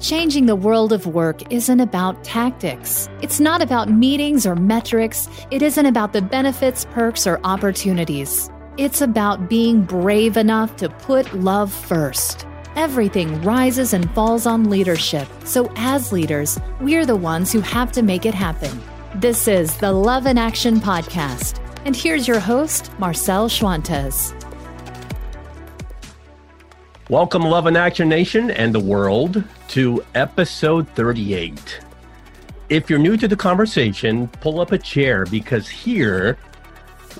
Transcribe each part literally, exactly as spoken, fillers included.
Changing the world of work isn't about tactics. It's not about meetings or metrics. It isn't about the benefits, perks, or opportunities. It's about being brave enough to put love first. Everything rises and falls on leadership. So as leaders, we're the ones who have to make it happen. This is the Love in Action podcast. And here's your host, Marcel Schwantes. Welcome, Love in Action Nation and the world, to episode thirty-eight. If you're new to the conversation, pull up a chair, because here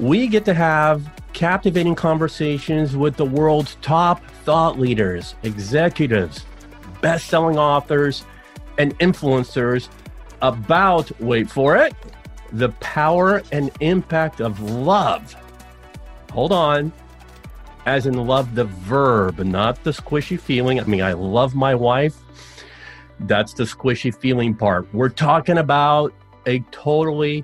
we get to have captivating conversations with the world's top thought leaders, executives, best-selling authors, and influencers about, wait for it, the power and impact of love. Hold on. As in love, the verb, not the squishy feeling. I mean, I love my wife. That's the squishy feeling part. We're talking about a totally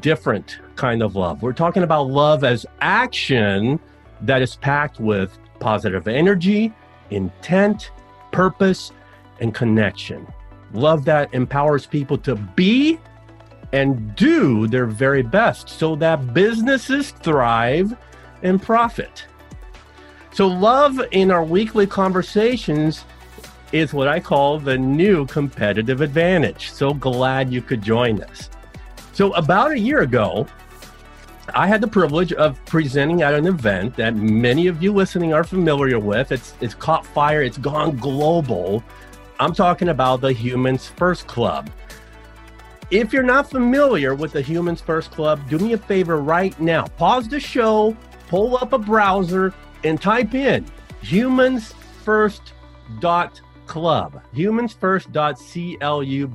different kind of love. We're talking about love as action that is packed with positive energy, intent, purpose, and connection. Love that empowers people to be and do their very best so that businesses thrive and profit. So love in our weekly conversations is what I call the new competitive advantage. So glad you could join us. So about a year ago, I had the privilege of presenting at an event that many of you listening are familiar with. It's it's caught fire, it's gone global. I'm talking about the Humans First Club. If you're not familiar with the Humans First Club, do me a favor right now. Pause the show, pull up a browser, and type in humans first dot club, humans first dot club.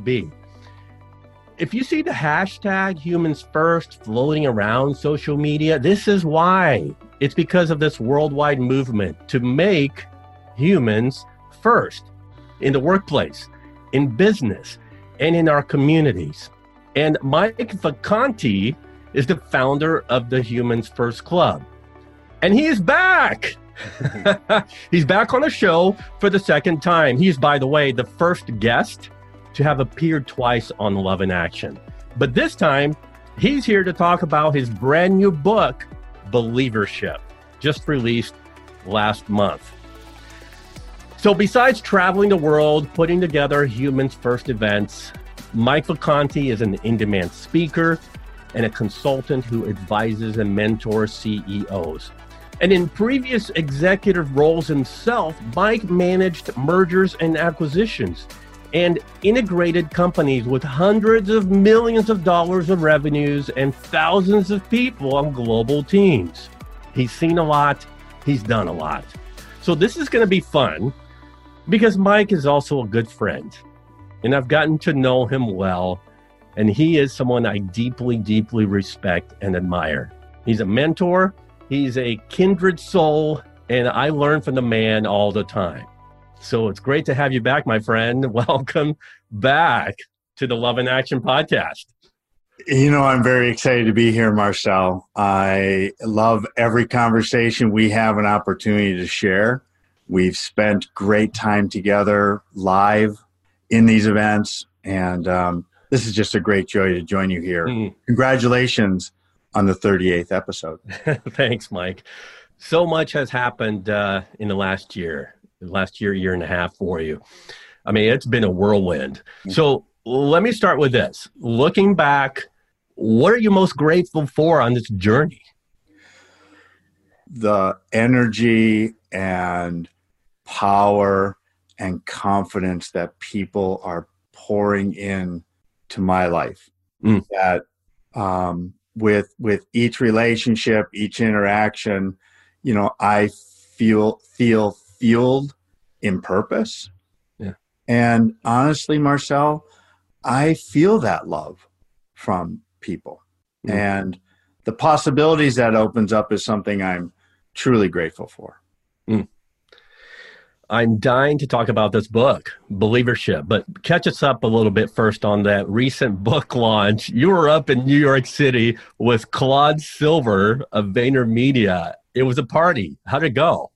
If you see the hashtag HumansFirst floating around social media, this is why. It's because of this worldwide movement to make humans first in the workplace, in business, and in our communities. And Mike Vacanti is the founder of the Humans First Club. And he is back. He's back on the show for the second time. He's, by the way, the first guest to have appeared twice on Love in Action. But this time, he's here to talk about his brand new book, Believership, just released last month. So besides traveling the world, putting together Humans First events, Mike Vacanti is an in-demand speaker and a consultant who advises and mentors C E Os. And in previous executive roles himself, Mike managed mergers and acquisitions and integrated companies with hundreds of millions of dollars of revenues and thousands of people on global teams. He's seen a lot, he's done a lot. So this is gonna be fun because Mike is also a good friend, and I've gotten to know him well, and he is someone I deeply, deeply respect and admire. He's a mentor, he's a kindred soul, and I learn from the man all the time. So it's great to have you back, my friend. Welcome back to the Love in Action podcast. You know, I'm very excited to be here, Marcel. I love every conversation we have an opportunity to share. We've spent great time together live in these events, and um, this is just a great joy to join you here. Mm. Congratulations on the thirty-eighth episode. Thanks, Mike. So much has happened uh, in the last year. last year, year and a half for you. I mean, it's been a whirlwind. So let me start with this. Looking back, what are you most grateful for on this journey? The energy and power and confidence that people are pouring in to my life. Mm. That um, with with each relationship, each interaction, you know, I feel feel fueled in purpose. Yeah. And honestly, Marcel, I feel that love from people. Mm-hmm. And the possibilities that opens up is something I'm truly grateful for. Mm. I'm dying to talk about this book, Believership, but catch us up a little bit first on that recent book launch. You were up in New York City with Claude Silver of VaynerMedia. It was a party. How'd it go?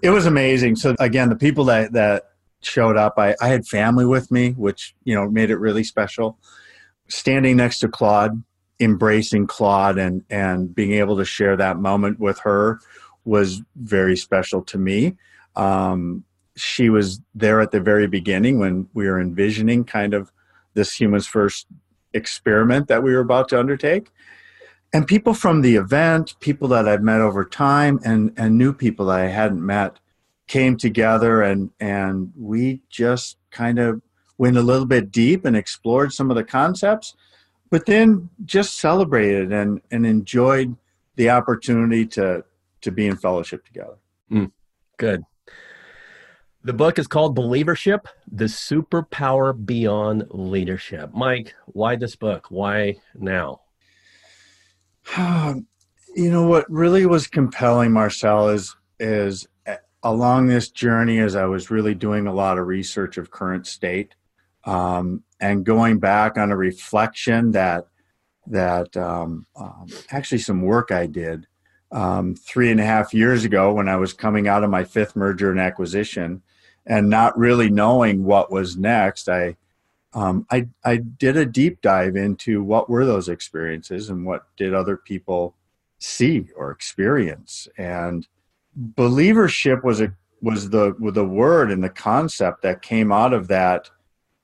It was amazing. So again, the people that, that showed up. I, I had family with me, which, you know, made it really special. Standing next to Claude, embracing Claude and, and being able to share that moment with her was very special to me. Um, she was there at the very beginning when we were envisioning kind of this Humans First experiment that we were about to undertake. And people from the event, people that I've met over time and, and new people that I hadn't met came together, and, and we just kind of went a little bit deep and explored some of the concepts, but then just celebrated and, and enjoyed the opportunity to, to be in fellowship together. Mm, good. The book is called Believership, The Superpower Beyond Leadership. Mike, why this book? Why now? You know, what really was compelling, Marcel, is, is along this journey, as I was really doing a lot of research of current state, um, and going back on a reflection that, that um, um, actually some work I did um, three and a half years ago when I was coming out of my fifth merger and acquisition and not really knowing what was next, I, um, I, I did a deep dive into what were those experiences and what did other people see or experience. And believership was a, was the, the word and the concept that came out of that,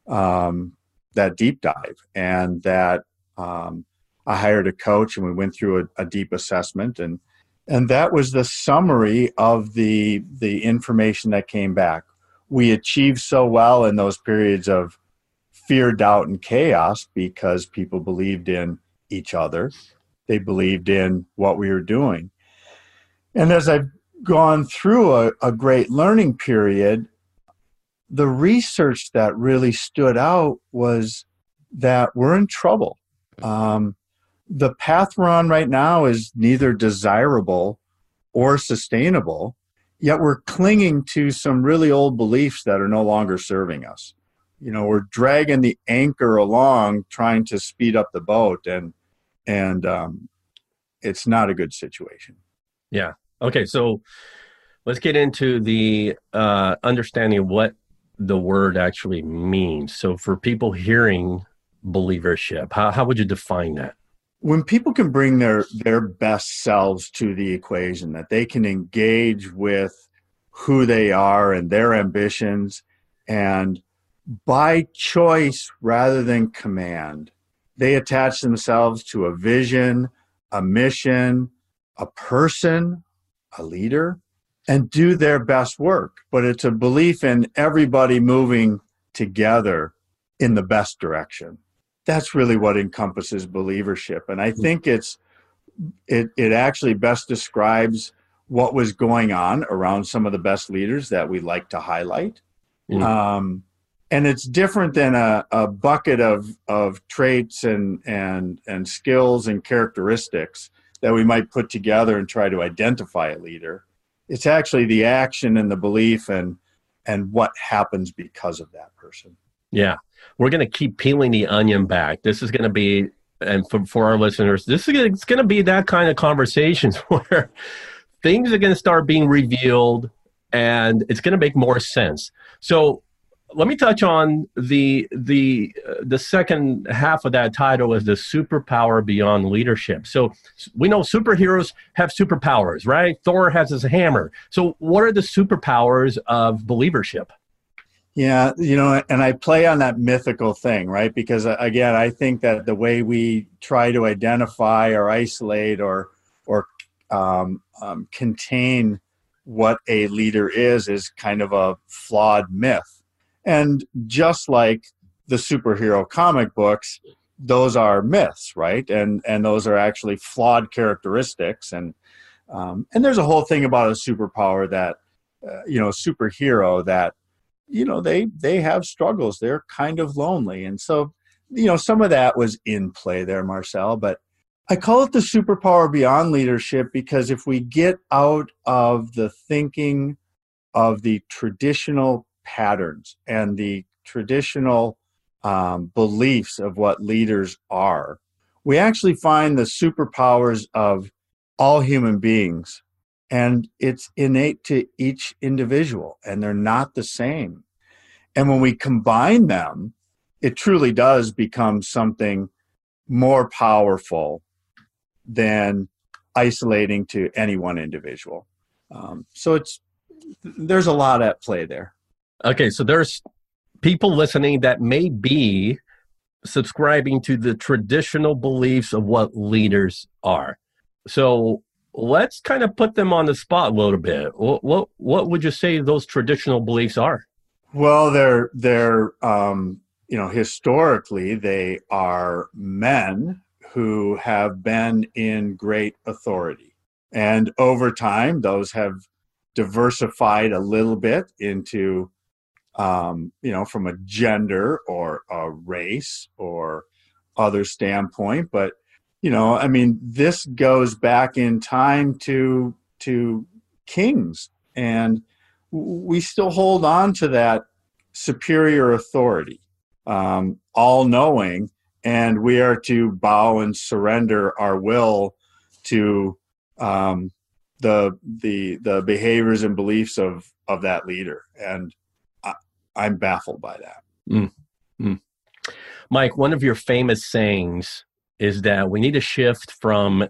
um, that deep dive, and that, um, I hired a coach and we went through a, a deep assessment, and, and that was the summary of the, the information that came back. We achieved so well in those periods of fear, doubt, and chaos because people believed in each other. They believed in what we were doing. And as I've gone through a, a great learning period, the research that really stood out was that we're in trouble. Um, the path we're on right now is neither desirable or sustainable, yet we're clinging to some really old beliefs that are no longer serving us. You know, we're dragging the anchor along, trying to speed up the boat, and, and um, it's not a good situation. Yeah. Okay. So let's get into the uh, understanding what the word actually means. So for people hearing believership, how, how would you define that? When people can bring their, their best selves to the equation, that they can engage with who they are and their ambitions, and by choice rather than command, they attach themselves to a vision, a mission, a person, a leader, and do their best work. But it's a belief in everybody moving together in the best direction. That's really what encompasses believership. And I think it's it, it actually best describes what was going on around some of the best leaders that we like to highlight. Mm. Um, and it's different than a, a bucket of, of traits and, and, and skills and characteristics that we might put together and try to identify a leader. It's actually the action and the belief and, and what happens because of that person. Yeah. We're going to keep peeling the onion back. This is going to be, and for, for our listeners, this is it's going to be that kind of conversations where things are going to start being revealed and it's going to make more sense. So let me touch on the, the, uh, the second half of that title is the superpower beyond leadership. So we know superheroes have superpowers, right? Thor has his hammer. So what are the superpowers of believership? Yeah, you know, and I play on that mythical thing, right? Because again, I think that the way we try to identify or isolate or or um, um, contain what a leader is is kind of a flawed myth. And just like the superhero comic books, those are myths, right? And and those are actually flawed characteristics. And um, and there's a whole thing about a superpower that uh, you know, superhero that. You know, they, they have struggles. They're kind of lonely. And so, you know, some of that was in play there, Marcel, but I call it the superpower beyond leadership because if we get out of the thinking of the traditional patterns and the traditional um, beliefs of what leaders are, we actually find the superpowers of all human beings. And it's innate to each individual, and they're not the same. And when we combine them, it truly does become something more powerful than isolating to any one individual. Um, so it's there's a lot at play there. Okay, so there's people listening that may be subscribing to the traditional beliefs of what leaders are. So let's kind of put them on the spot a little bit. What what, what would you say those traditional beliefs are? Well, they're they're um, you know, historically they are men who have been in great authority, and over time those have diversified a little bit into um, you know, from a gender or a race or other standpoint. But you know, I mean, this goes back in time to to kings, and we still hold on to that superior authority, um, all-knowing, and we are to bow and surrender our will to um, the the the behaviors and beliefs of of that leader. And I, I'm baffled by that. Mm. Mm. Mike, one of your famous sayings is that we need to shift from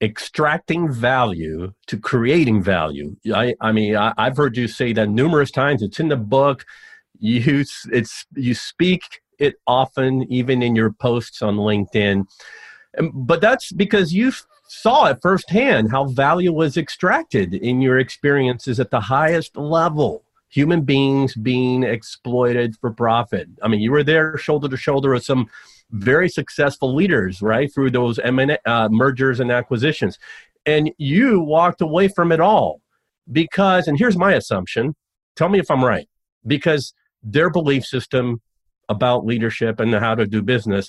extracting value to creating value. I, I mean, I, I've heard you say that numerous times. It's in the book. You it's you speak it often, even in your posts on LinkedIn. But that's because you saw it firsthand, how value was extracted in your experiences at the highest level, human beings being exploited for profit. I mean, you were there shoulder to shoulder with some very successful leaders, right, through those M and A, uh, mergers and acquisitions. And you walked away from it all because, and here's my assumption, tell me if I'm right, because their belief system about leadership and how to do business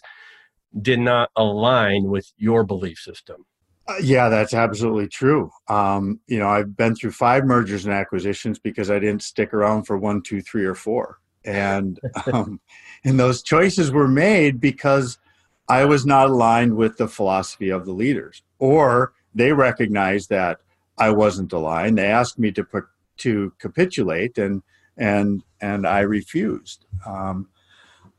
did not align with your belief system. Uh, yeah, that's absolutely true. Um, you know, I've been through five mergers and acquisitions because I didn't stick around for one, two, three, or four. And um, and those choices were made because I was not aligned with the philosophy of the leaders, or they recognized that I wasn't aligned. They asked me to put, to capitulate, and and and I refused. Um,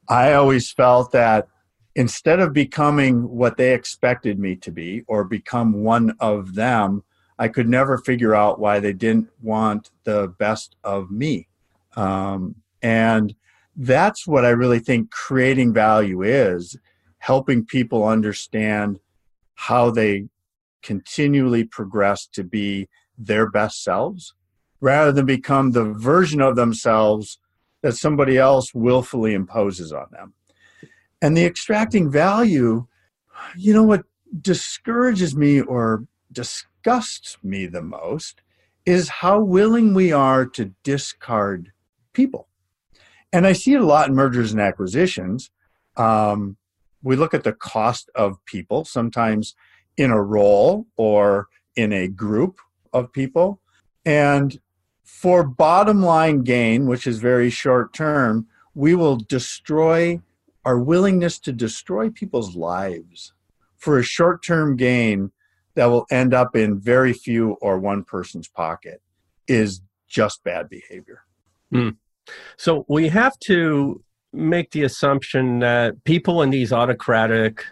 I always felt that instead of becoming what they expected me to be, or become one of them, I could never figure out why they didn't want the best of me. Um, And that's what I really think creating value is, helping people understand how they continually progress to be their best selves, rather than become the version of themselves that somebody else willfully imposes on them. And the extracting value, you know, what discourages me or disgusts me the most is how willing we are to discard people. And I see it a lot in mergers and acquisitions. Um, we look at the cost of people, sometimes in a role or in a group of people. And for bottom line gain, which is very short term, we will destroy our willingness to destroy people's lives for a short term gain that will end up in very few or one person's pocket is just bad behavior. Mm. So we have to make the assumption that people in these autocratic,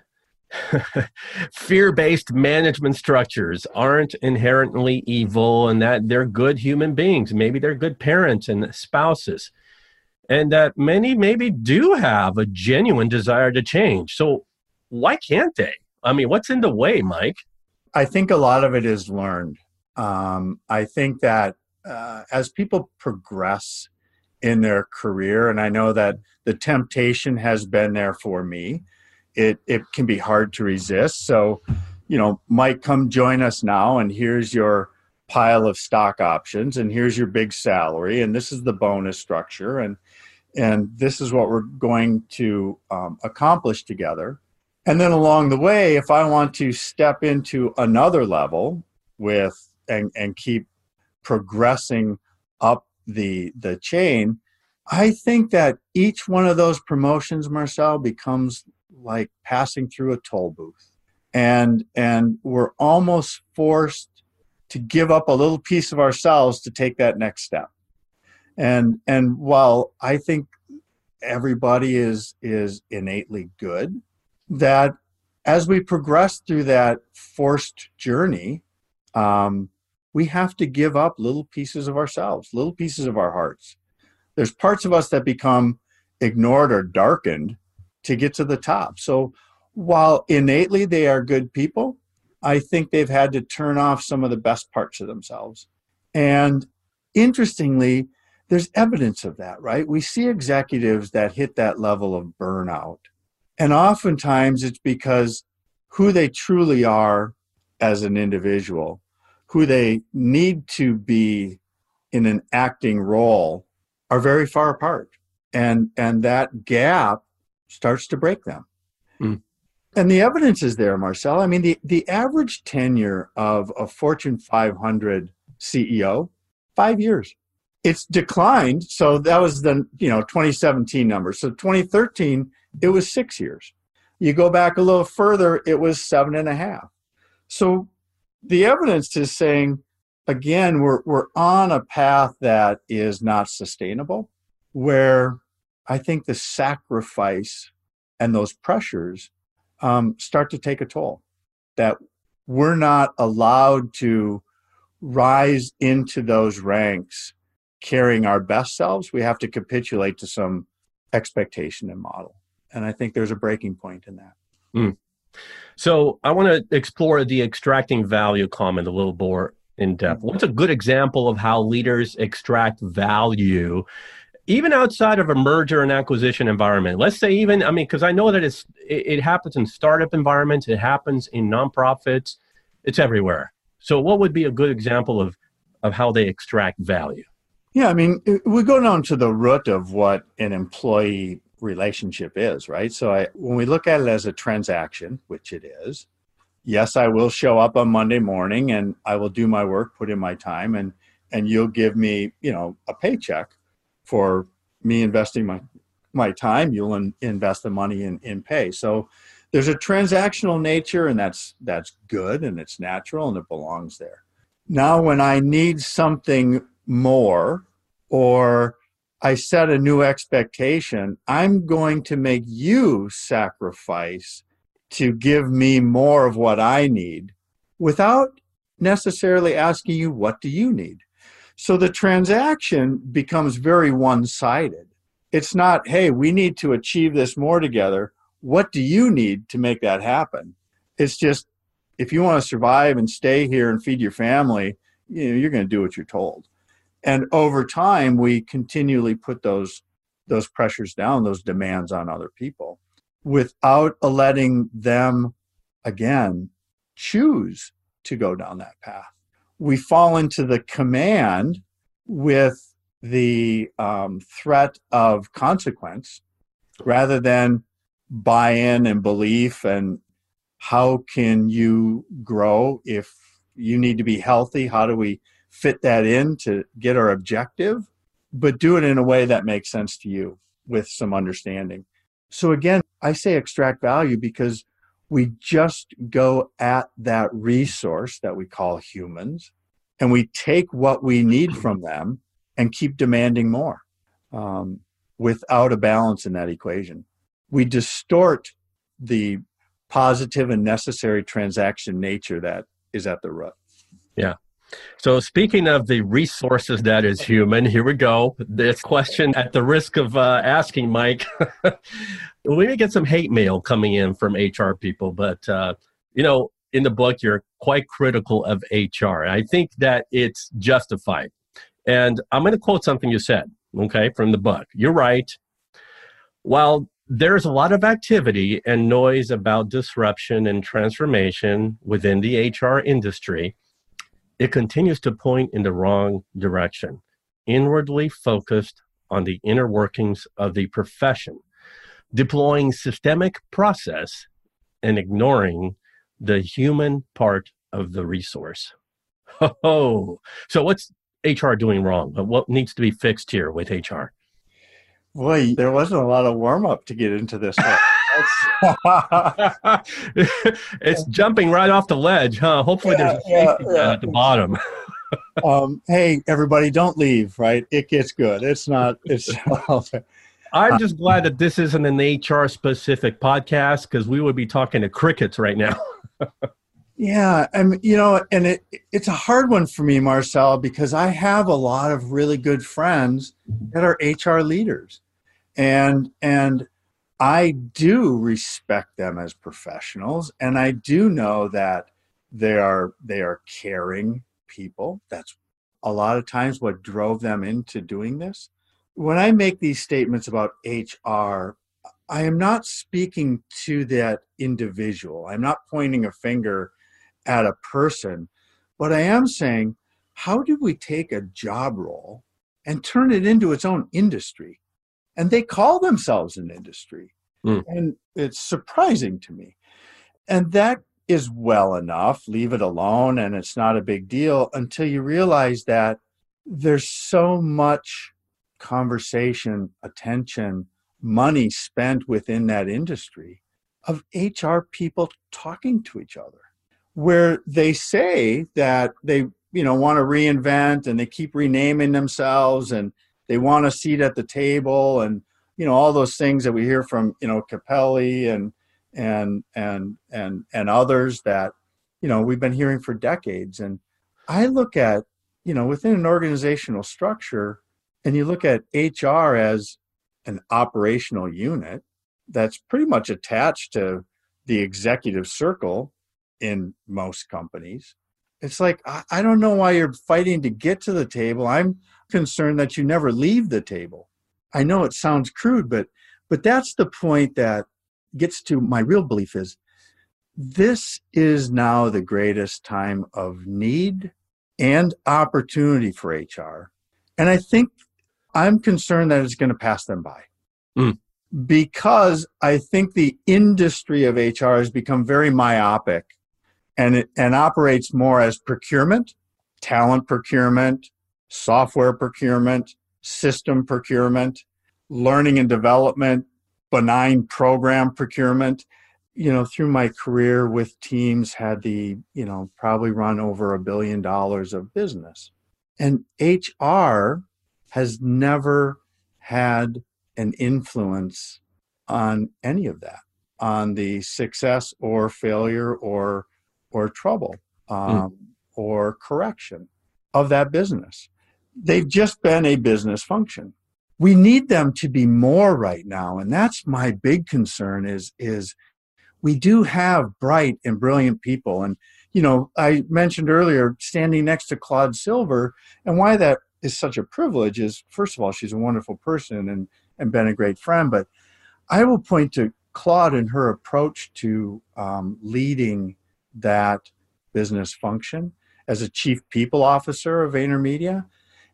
fear-based management structures aren't inherently evil, and that they're good human beings. Maybe they're good parents and spouses, and that many maybe do have a genuine desire to change. So why can't they? I mean, what's in the way, Mike? I think a lot of it is learned. Um, I think that uh, as people progress in their career, and I know that the temptation has been there for me. It it can be hard to resist. So, you know, Mike, come join us now, and here's your pile of stock options, and here's your big salary, and this is the bonus structure, and and this is what we're going to um, accomplish together. And then along the way, if I want to step into another level with and and keep progressing up the the chain, I think that each one of those promotions, Marcel, becomes like passing through a toll booth, and and we're almost forced to give up a little piece of ourselves to take that next step. And and while I think everybody is is innately good, that as we progress through that forced journey, um, we have to give up little pieces of ourselves, little pieces of our hearts. There's parts of us that become ignored or darkened to get to the top. So while innately they are good people, I think they've had to turn off some of the best parts of themselves. And interestingly, there's evidence of that, right? We see executives that hit that level of burnout. And oftentimes it's because who they truly are as an individual, who they need to be in an acting role, are very far apart. And, and that gap starts to break them. Mm. And the evidence is there, Marcel. I mean, the, the average tenure of a Fortune five hundred C E O, five years. It's declined. So that was the, you know, twenty seventeen number. So twenty thirteen, it was six years. You go back a little further, it was seven and a half. So the evidence is saying, again, we're we're on a path that is not sustainable, where I think the sacrifice and those pressures um, start to take a toll, that we're not allowed to rise into those ranks carrying our best selves. We have to capitulate to some expectation and model. And I think there's a breaking point in that. Mm. So I want to explore the extracting value comment a little more in depth. What's a good example of how leaders extract value, even outside of a merger and acquisition environment? Let's say even, I mean, because I know that it's it, it happens in startup environments, it happens in nonprofits, it's everywhere. So what would be a good example of, of how they extract value? Yeah, I mean, we go down to the root of what an employee relationship is, right? So I, when we look at it as a transaction, which it is, yes, I will show up on Monday morning and I will do my work, put in my time, and and you'll give me, you know, a paycheck for me investing my my time. You'll in, invest the money in in pay. So there's a transactional nature, and that's that's good and it's natural and it belongs there. Now, when I need something more, or I set a new expectation, I'm going to make you sacrifice to give me more of what I need without necessarily asking you, what do you need? So the transaction becomes very one-sided. It's not, hey, we need to achieve this more together. What do you need to make that happen? It's just, if you want to survive and stay here and feed your family, you know, you're going to do what you're told. And over time, we continually put those those pressures down, those demands on other people, without letting them, again, choose to go down that path. We fall into the command with the um, threat of consequence, rather than buy-in and belief and how can you grow if you need to be healthy? How do we fit that in to get our objective, but do it in a way that makes sense to you with some understanding. So again, I say extract value because we just go at that resource that we call humans, and we take what we need from them and keep demanding more um, without a balance in that equation. We distort the positive and necessary transaction nature that is at the root. Yeah. So speaking of the resources that is human, here we go. This question, at the risk of uh, asking Mike, we may get some hate mail coming in from H R people, but uh, you know, in the book, you're quite critical of H R. I think that it's justified. And I'm going to quote something you said, okay, from the book. You're right. While there's a lot of activity and noise about disruption and transformation within the H R industry, it continues to point in the wrong direction, inwardly focused on the inner workings of the profession, deploying systemic process and ignoring the human part of the resource. Oh, so what's H R doing wrong? What needs to be fixed here with H R? Boy, there wasn't a lot of warm-up to get into this one. It's jumping right off the ledge, huh? Hopefully yeah, there's a safety yeah, yeah. at the bottom. um, hey, everybody, don't leave, right? It gets good. It's not, it's I'm just glad that this isn't an H R specific podcast, because we would be talking to crickets right now. Yeah. And, you know, and it, it's a hard one for me, Marcel, because I have a lot of really good friends that are H R leaders, and, and I do respect them as professionals. And I do know that they are, they are caring people. That's a lot of times what drove them into doing this. When I make these statements about H R, I am not speaking to that individual. I'm not pointing a finger at a person, but I am saying, how do we take a job role and turn it into its own industry? And they call themselves an industry. Mm. And it's surprising to me. And that is well enough. Leave it alone, and it's not a big deal, until you realize that there's so much conversation, attention, money spent within that industry of H R people talking to each other, where they say that they, you know, want to reinvent, and they keep renaming themselves, and they want a seat at the table, and, you know, all those things that we hear from, you know, Capelli and and and and and others that, you know, we've been hearing for decades. And I look at, you know, within an organizational structure, and you look at H R as an operational unit that's pretty much attached to the executive circle in most companies. It's like, I, I don't know why you're fighting to get to the table. I'm concerned that you never leave the table. I know it sounds crude, but but that's the point that gets to my real belief is, this is now the greatest time of need and opportunity for H R. And I think I'm concerned that it's going to pass them by, mm. because I think the industry of H R has become very myopic, and it, and operates more as procurement, talent procurement, software procurement, system procurement, learning and development, benign program procurement. You know, through my career with teams, had the, you know, probably run over a billion dollars of business. And H R has never had an influence on any of that, on the success or failure or or trouble um, mm. or correction of that business. They've just been a business function. We need them to be more right now, and that's my big concern. Is is we do have bright and brilliant people, and, you know, I mentioned earlier standing next to Claude Silver, and why that is such a privilege is, first of all, she's a wonderful person and, and been a great friend. But I will point to Claude and her approach to um, leading that business function as a chief people officer of VaynerMedia.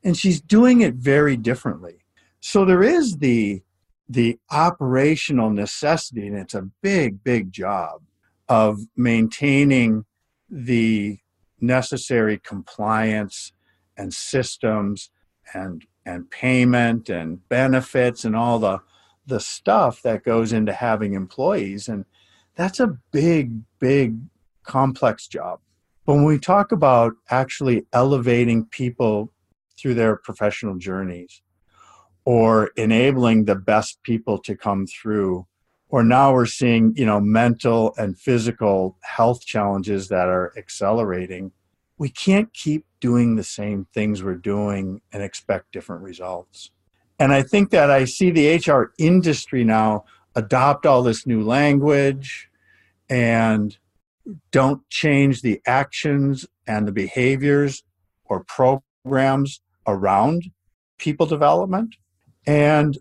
And she's doing it very differently. So there is the, the operational necessity, and it's a big, big job of maintaining the necessary compliance and systems and and payment and benefits and all the the stuff that goes into having employees. And that's a big, big, complex job. But when we talk about actually elevating people through their professional journeys, or enabling the best people to come through, or now we're seeing, you know, mental and physical health challenges that are accelerating, we can't keep doing the same things we're doing and expect different results. And I think that I see the H R industry now adopt all this new language and don't change the actions and the behaviors or programs around people development. And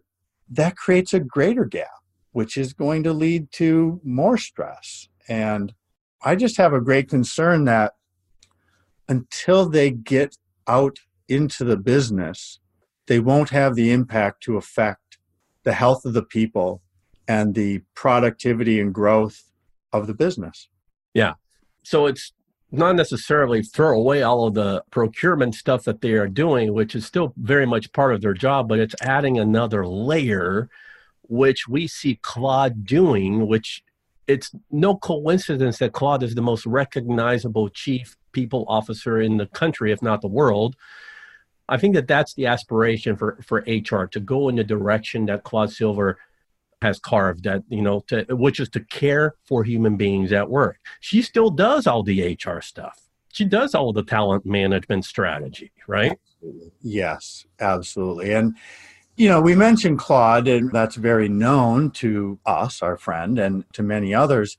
that creates a greater gap, which is going to lead to more stress. And I just have a great concern that until they get out into the business, they won't have the impact to affect the health of the people and the productivity and growth of the business. Yeah. So it's not necessarily throw away all of the procurement stuff that they are doing, which is still very much part of their job, but it's adding another layer, which we see Claude doing, which it's no coincidence that Claude is the most recognizable chief people officer in the country, if not the world, I think that that's the aspiration for, for H R, to go in the direction that Claude Silver has carved, that, you know, to, which is to care for human beings at work. She still does all the H R stuff. She does all the talent management strategy, right? Absolutely. Yes, absolutely. And, you know, we mentioned Claude, and that's very known to us, our friend, and to many others.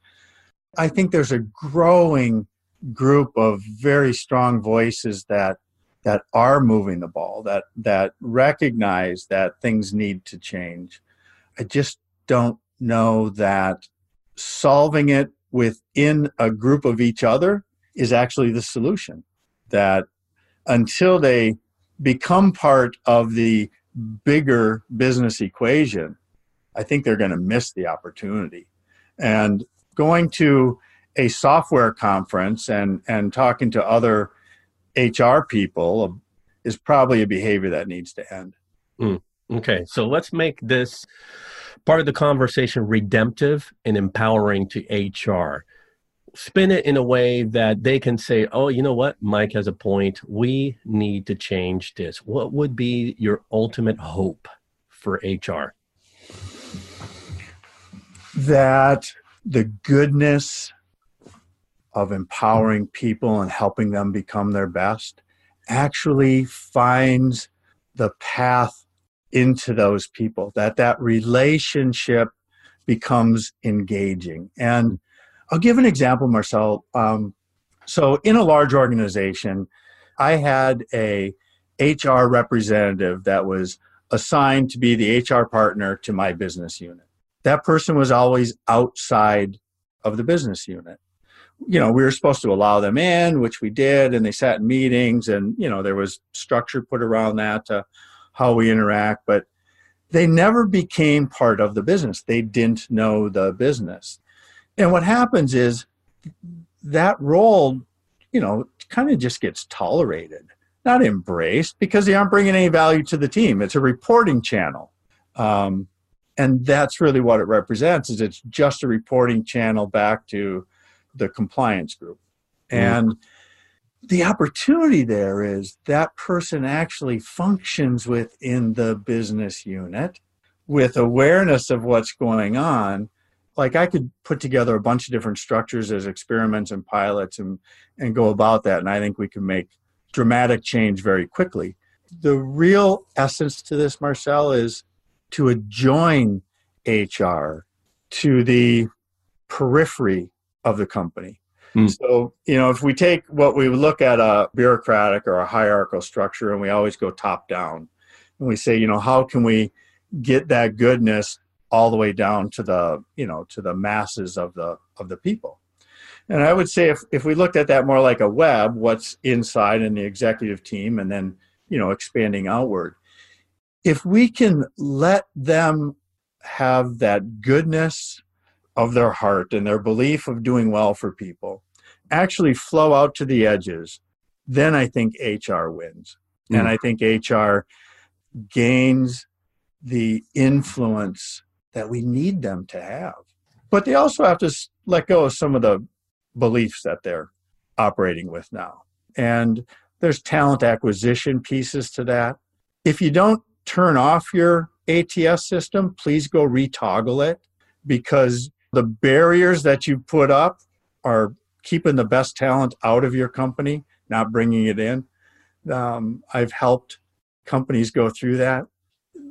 I think there's a growing group of very strong voices that that are moving the ball, that that recognize that things need to change. I just don't know that solving it within a group of each other is actually the solution. That until they become part of the bigger business equation, I think they're going to miss the opportunity. And going to a software conference and, and talking to other H R people is probably a behavior that needs to end. Mm, okay, so let's make this part of the conversation redemptive and empowering to H R. Spin it in a way that they can say, oh, you know what, Mike has a point. We need to change this. What would be your ultimate hope for H R? That the goodness of empowering people and helping them become their best actually finds the path into those people, that that relationship becomes engaging. And I'll give an example, Marcel. Um, so in a large organization, I had a H R representative that was assigned to be the H R partner to my business unit. That person was always outside of the business unit. You know, we were supposed to allow them in, which we did, and they sat in meetings, and, you know, there was structure put around that to how we interact, but they never became part of the business. They didn't know the business. And what happens is that role, you know, kind of just gets tolerated, not embraced, because they aren't bringing any value to the team. It's a reporting channel. Um, and that's really what it represents, is it's just a reporting channel back to the compliance group. And mm-hmm. the opportunity there is that person actually functions within the business unit with awareness of what's going on. Like, I could put together a bunch of different structures as experiments and pilots and, and go about that. And I think we can make dramatic change very quickly. The real essence to this, Marcel, is to adjoin H R to the periphery of the company. Mm. So, you know, if we take what we look at a bureaucratic or a hierarchical structure, and we always go top down, and we say, you know, how can we get that goodness all the way down to the, you know, to the masses of the of the people? And I would say if, if we looked at that more like a web, what's inside in the executive team and then, you know, expanding outward, if we can let them have that goodness of their heart and their belief of doing well for people actually flow out to the edges, then I think H R wins. Mm. And I think H R gains the influence that we need them to have. But they also have to let go of some of the beliefs that they're operating with now. And there's talent acquisition pieces to that. If you don't turn off your A T S system, please go re-toggle it, because the barriers that you put up are keeping the best talent out of your company, not bringing it in. Um, I've helped companies go through that.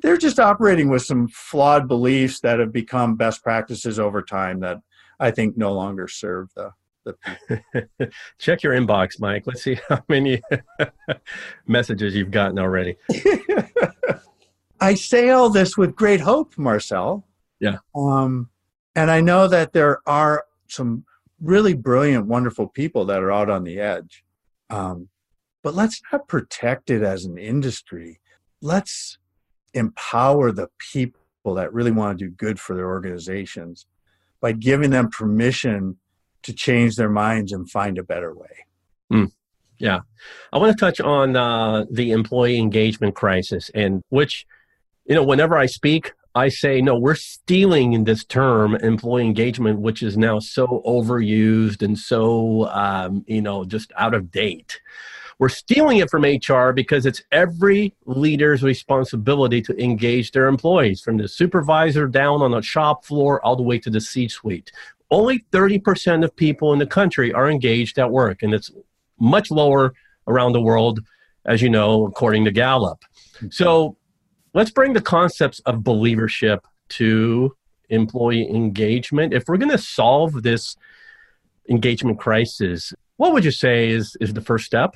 They're just operating with some flawed beliefs that have become best practices over time that I think no longer serve the, the Check your inbox, Mike. Let's see how many messages you've gotten already. I say all this with great hope, Marcel. Yeah. Um, and I know that there are some really brilliant, wonderful people that are out on the edge. Um, but let's not protect it as an industry. Let's empower the people that really want to do good for their organizations by giving them permission to change their minds and find a better way. Mm, yeah. I want to touch on uh, the employee engagement crisis, and which, you know, whenever I speak, I say, no, we're stealing this term employee engagement, which is now so overused and so, um, you know, just out of date. We're stealing it from H R because it's every leader's responsibility to engage their employees, from the supervisor down on the shop floor all the way to the C-suite. Only thirty percent of people in the country are engaged at work, and it's much lower around the world, as you know, according to Gallup. So let's bring the concepts of believership to employee engagement. If we're going to solve this engagement crisis, what would you say is, is the first step?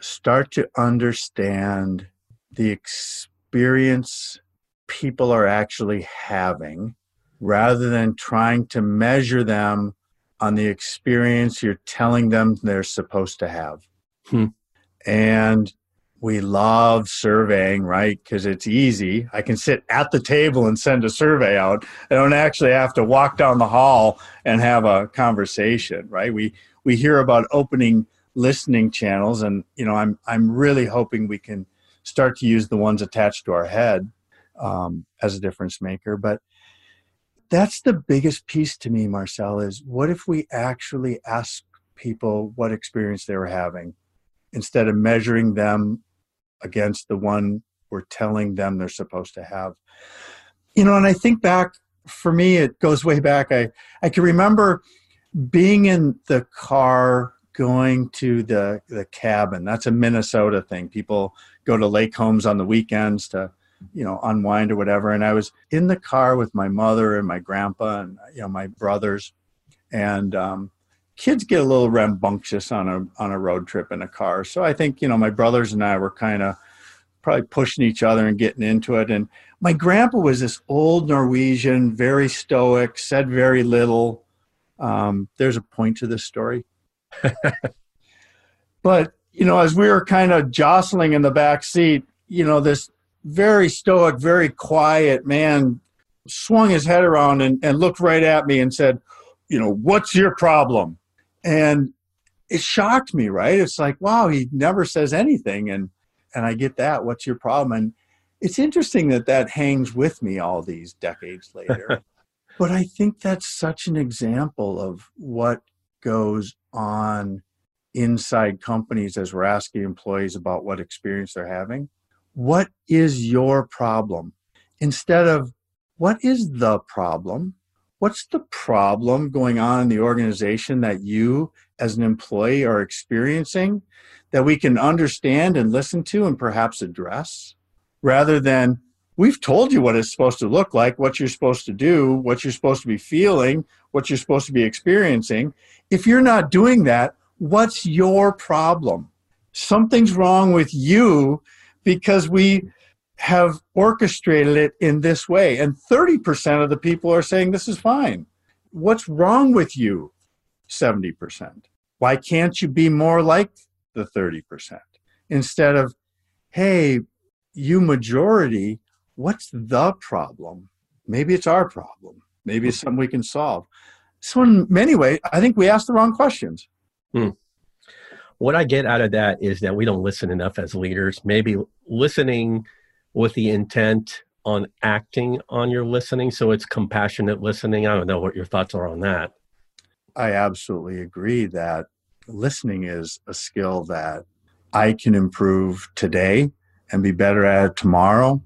Start to understand the experience people are actually having rather than trying to measure them on the experience you're telling them they're supposed to have. Hmm. And we love surveying, right? Because it's easy. I can sit at the table and send a survey out. I don't actually have to walk down the hall and have a conversation, right? We we hear about opening listening channels, and you know, I'm I'm really hoping we can start to use the ones attached to our head um, as a difference maker. But that's the biggest piece to me, Marcel, is what if we actually ask people what experience they were having instead of measuring them against the one we're telling them they're supposed to have. You know, and I think back, for me, it goes way back. I, I can remember being in the car going to the, the cabin. That's a Minnesota thing. People go to lake homes on the weekends to, you know, unwind or whatever. And I was in the car with my mother and my grandpa and, you know, my brothers. And um, kids get a little rambunctious on a on a road trip in a car. So I think, you know, my brothers and I were kind of probably pushing each other and getting into it. And my grandpa was this old Norwegian, very stoic, said very little. Um, there's a point to this story. But, you know, as we were kind of jostling in the back seat, you know, this very stoic, very quiet man swung his head around and, and looked right at me and said, you know, what's your problem? And it shocked me, right? It's like, wow, he never says anything. And, and I get that. What's your problem? And it's interesting that that hangs with me all these decades later. But I think that's such an example of what goes on inside companies as we're asking employees about what experience they're having. What is your problem? Instead of what is the problem? What's the problem going on in the organization that you as an employee are experiencing that we can understand and listen to and perhaps address, rather than we've told you what it's supposed to look like, what you're supposed to do, what you're supposed to be feeling, what you're supposed to be experiencing. If you're not doing that, what's your problem? Something's wrong with you because we have orchestrated it in this way. And thirty percent of the people are saying this is fine. What's wrong with you? seventy percent. Why can't you be more like the thirty percent? Instead of, hey, you majority, what's the problem? Maybe it's our problem. Maybe it's something we can solve. So in many ways, I think we ask the wrong questions. Hmm. What I get out of that is that we don't listen enough as leaders. Maybe listening with the intent on acting on your listening. So it's compassionate listening. I don't know what your thoughts are on that. I absolutely agree that listening is a skill that I can improve today and be better at it tomorrow.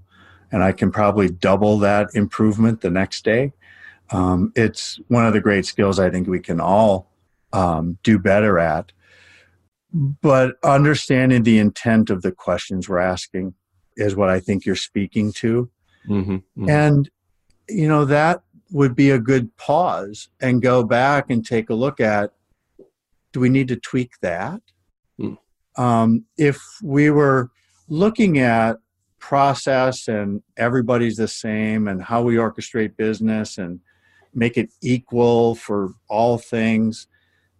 And I can probably double that improvement the next day. Um, it's one of the great skills I think we can all um, do better at. But understanding the intent of the questions we're asking is what I think you're speaking to. Mm-hmm, mm-hmm. And, you know, that would be a good pause and go back and take a look at, do we need to tweak that? Mm. Um, if we were looking at process and everybody's the same and how we orchestrate business and make it equal for all things,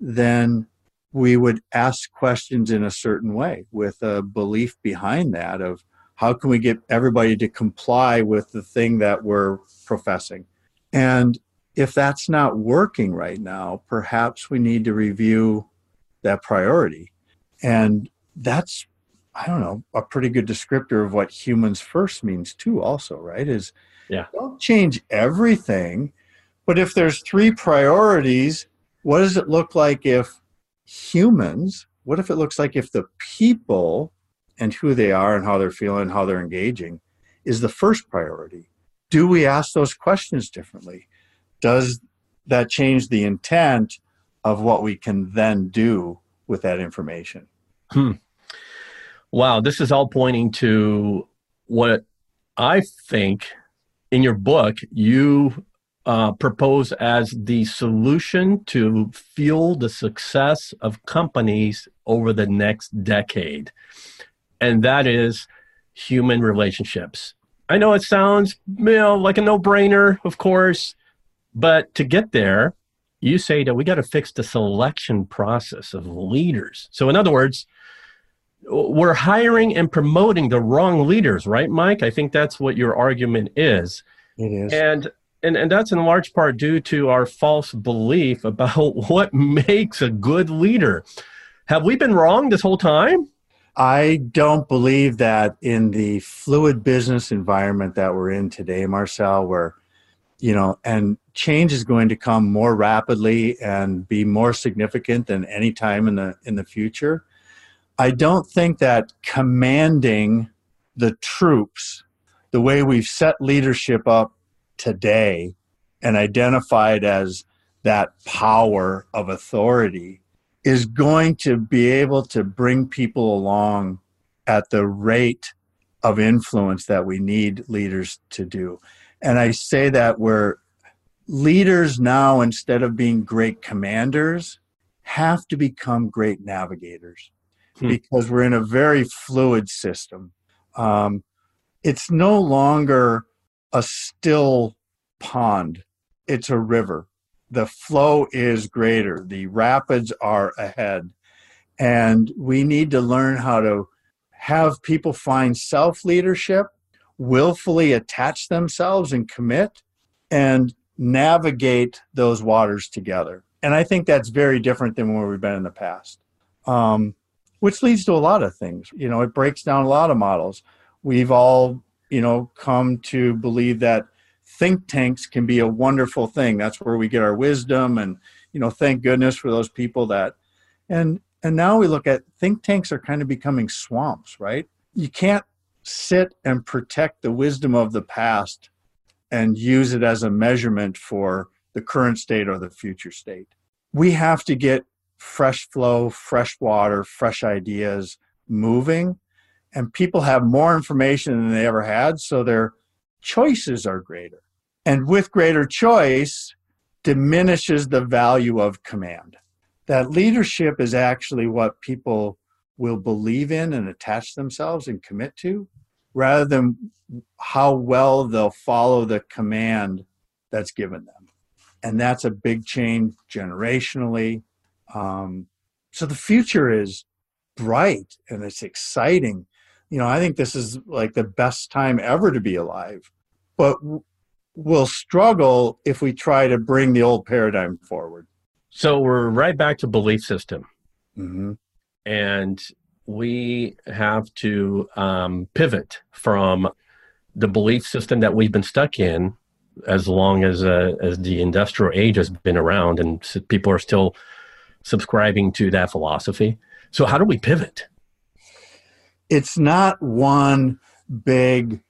then we would ask questions in a certain way with a belief behind that of, how can we get everybody to comply with the thing that we're professing? And if that's not working right now, perhaps we need to review that priority. And that's, I don't know, a pretty good descriptor of what humans first means too also, right? Is yeah. Don't change everything, but if there's three priorities, what does it look like if humans, what if it looks like if the people and who they are and how they're feeling, how they're engaging is the first priority? Do we ask those questions differently? Does that change the intent of what we can then do with that information? Hmm. Wow, this is all pointing to what I think in your book you uh, propose as the solution to fuel the success of companies over the next decade, and that is human relationships. I know it sounds, you know, like a no-brainer, of course, but to get there, you say that we got to fix the selection process of leaders. So in other words, we're hiring and promoting the wrong leaders, right, Mike? I think that's what your argument is. It is. And, and, and that's in large part due to our false belief about what makes a good leader. Have we been wrong this whole time? I don't believe that in the fluid business environment that we're in today, Marcel, where, you know, and change is going to come more rapidly and be more significant than any time in the, in the future. I don't think that commanding the troops, the way we've set leadership up today and identified as that power of authority, is going to be able to bring people along at the rate of influence that we need leaders to do. And I say that where leaders now, instead of being great commanders, have to become great navigators, hmm. because we're in a very fluid system. Um, it's no longer a still pond. It's a river. The flow is greater. The rapids are ahead. And we need to learn how to have people find self-leadership, willfully attach themselves and commit, and navigate those waters together. And I think that's very different than where we've been in the past, um, which leads to a lot of things. You know, it breaks down a lot of models. We've all, you know, come to believe that think tanks can be a wonderful thing. That's where we get our wisdom, and, you know, thank goodness for those people that, and, and now we look at think tanks are kind of becoming swamps, right? You can't sit and protect the wisdom of the past and use it as a measurement for the current state or the future state. We have to get fresh flow, fresh water, fresh ideas moving, and people have more information than they ever had, so they're choices are greater, and with greater choice diminishes the value of command. That leadership is actually what people will believe in and attach themselves and commit to, rather than how well they'll follow the command that's given them. And that's a big change generationally. Um, so the future is bright and it's exciting. You know, I think this is like the best time ever to be alive, but we'll struggle if we try to bring the old paradigm forward. So we're right back to belief system. Mm-hmm. And we have to um, pivot from the belief system that we've been stuck in as long as, uh, as the industrial age has been around, and people are still subscribing to that philosophy. So how do we pivot? It's not one big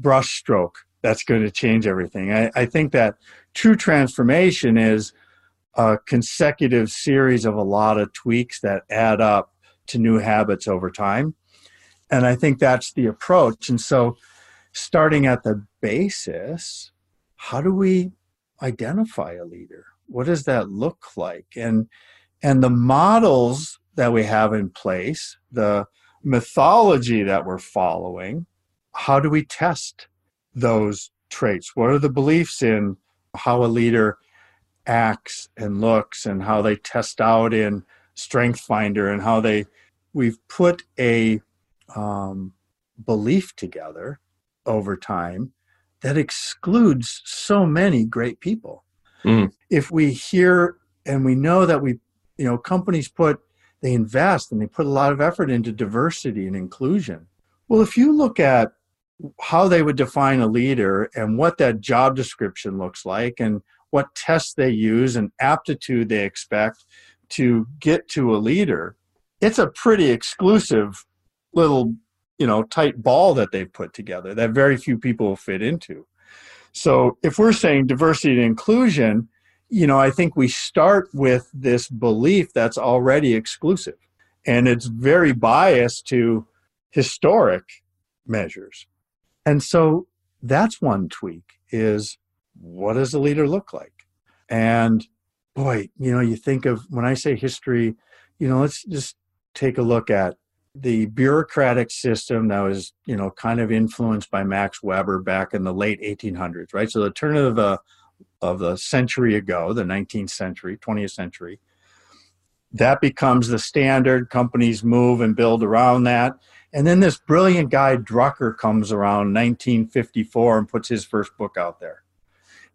brushstroke that's going to change everything. I, I think that true transformation is a consecutive series of a lot of tweaks that add up to new habits over time. And I think that's the approach. And so starting at the basis, how do we identify a leader? What does that look like? And, and the models that we have in place, the mythology that we're following, how do we test those traits? What are the beliefs in how a leader acts and looks, and how they test out in Strength Finder, and how they, we've put a um, belief together over time that excludes so many great people. Mm. If we hear, and we know that we, you know, companies put, they invest and they put a lot of effort into diversity and inclusion. Well, if you look at how they would define a leader and what that job description looks like and what tests they use and aptitude they expect to get to a leader, it's a pretty exclusive little, you know, tight ball that they've put together that very few people fit into. So if we're saying diversity and inclusion, you know, I think we start with this belief that's already exclusive, and it's very biased to historic measures. And so that's one tweak, is what does a leader look like? And boy, you know, you think of, when I say history, you know, let's just take a look at the bureaucratic system that was, you know, kind of influenced by Max Weber back in the late eighteen hundreds, right? So the turn of the of the century ago, the nineteenth century, twentieth century, that becomes the standard. Companies move and build around that. And then this brilliant guy, Drucker, comes around nineteen fifty-four and puts his first book out there,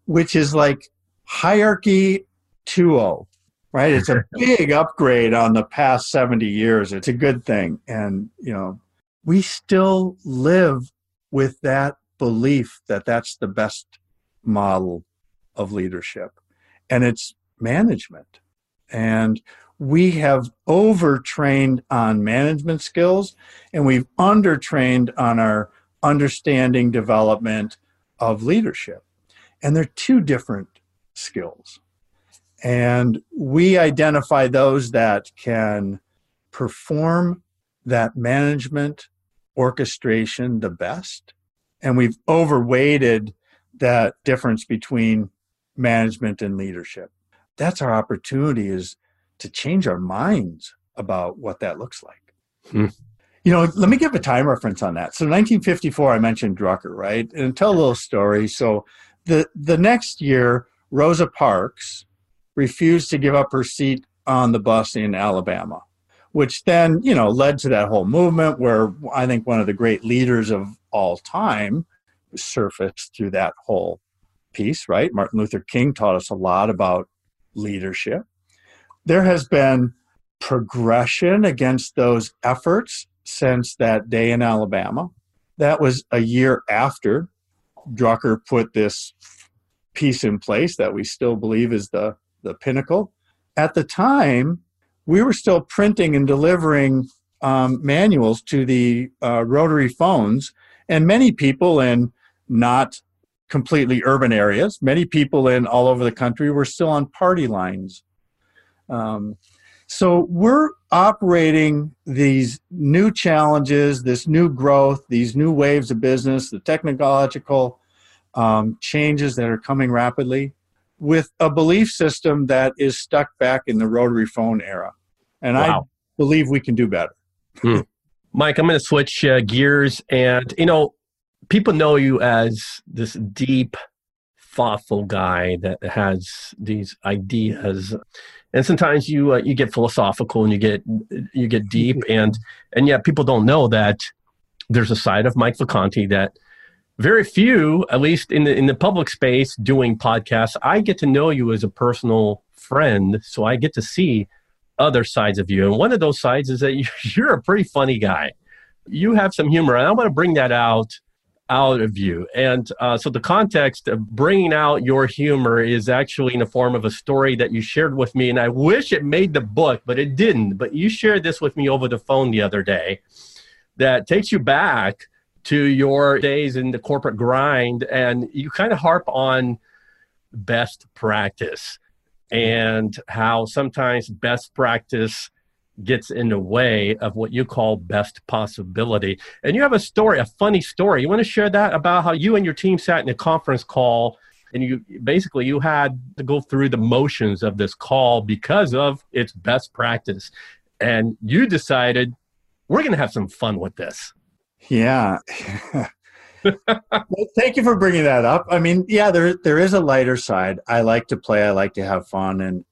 which is like Hierarchy two point oh, right? It's a big upgrade on the past seventy years. It's a good thing. And, you know, we still live with that belief that that's the best model of leadership, and it's management. And we have overtrained on management skills, and we've undertrained on our understanding development of leadership. And they're two different skills. And we identify those that can perform that management orchestration the best. And we've overweighted that difference between management and leadership. That's our opportunity, is to change our minds about what that looks like. Hmm. You know, let me give a time reference on that. So nineteen fifty-four, I mentioned Drucker, right? And tell a little story. So the, the next year, Rosa Parks refused to give up her seat on the bus in Alabama, which then, you know, led to that whole movement where I think one of the great leaders of all time surfaced through that whole piece, right? Martin Luther King taught us a lot about leadership. There has been progression against those efforts since that day in Alabama. That was a year after Drucker put this piece in place that we still believe is the, the pinnacle. At the time, we were still printing and delivering um, manuals to the uh, rotary phones, and many people in not completely urban areas, many people in all over the country were still on party lines. Um, so we're operating these new challenges, this new growth, these new waves of business, the technological um, changes that are coming rapidly, with a belief system that is stuck back in the rotary phone era. And wow. I believe we can do better. Hmm. Mike, I'm going to switch uh, gears. And, you know, people know you as this deep, thoughtful guy that has these ideas, and sometimes you uh, you get philosophical and you get you get deep, and and yet people don't know that there's a side of Mike Vacanti that very few, at least in the in the public space, doing podcasts. I get to know you as a personal friend, so I get to see other sides of you, and one of those sides is that you're a pretty funny guy. You have some humor, and I want to bring that out. out of you. And uh, so the context of bringing out your humor is actually in the form of a story that you shared with me. And I wish it made the book, but it didn't. But you shared this with me over the phone the other day that takes you back to your days in the corporate grind. And you kind of harp on best practice and how sometimes best practice gets in the way of what you call best possibility. And you have a story, a funny story. You want to share that about how you and your team sat in a conference call and you basically you had to go through the motions of this call because of its best practice. And you decided, we're going to have some fun with this. Yeah. Well, thank you for bringing that up. I mean, yeah, there there is a lighter side. I like to play. I like to have fun. And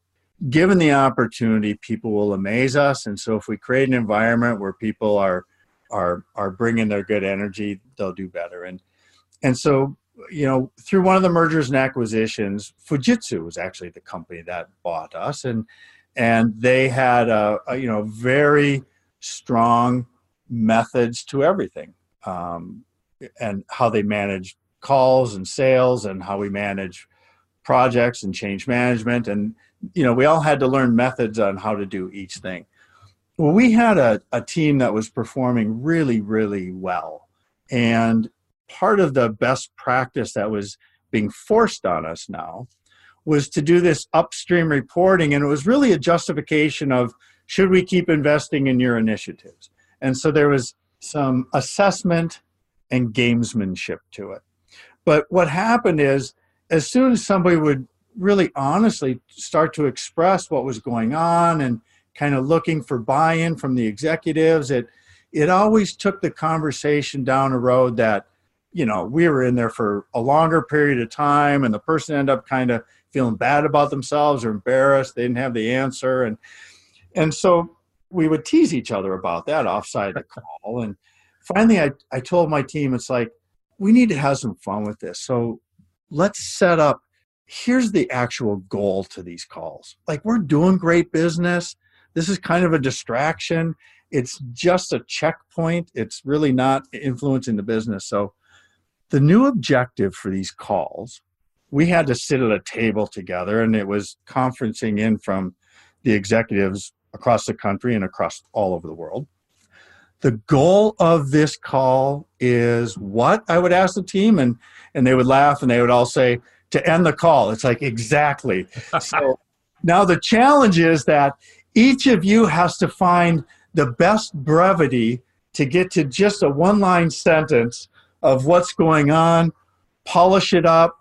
given the opportunity, people will amaze us. And so if we create an environment where people are are are bringing their good energy, they'll do better. And and so, you know, through one of the mergers and acquisitions, Fujitsu was actually the company that bought us. And and they had, a, a you know, very strong methods to everything, um, and how they manage calls and sales and how we manage projects and change management. And you know, we all had to learn methods on how to do each thing. Well, we had a, a team that was performing really, really well. And part of the best practice that was being forced on us now was to do this upstream reporting. And it was really a justification of, should we keep investing in your initiatives? And so there was some assessment and gamesmanship to it. But what happened is, as soon as somebody would really honestly start to express what was going on and kind of looking for buy-in from the executives, it it always took the conversation down a road that, you know, we were in there for a longer period of time and the person ended up kind of feeling bad about themselves or embarrassed. They didn't have the answer. And and so we would tease each other about that offside the call. And finally, I, I told my team, it's like, we need to have some fun with this. So let's set up, here's the actual goal to these calls. Like, we're doing great business. This is kind of a distraction. It's just a checkpoint. It's really not influencing the business. So the new objective for these calls, we had to sit at a table together, and it was conferencing in from the executives across the country and across all over the world. The goal of this call is what? I would ask the team, and, and they would laugh, and they would all say, to end the call. It's like, exactly. So now the challenge is that each of you has to find the best brevity to get to just a one-line sentence of what's going on, polish it up,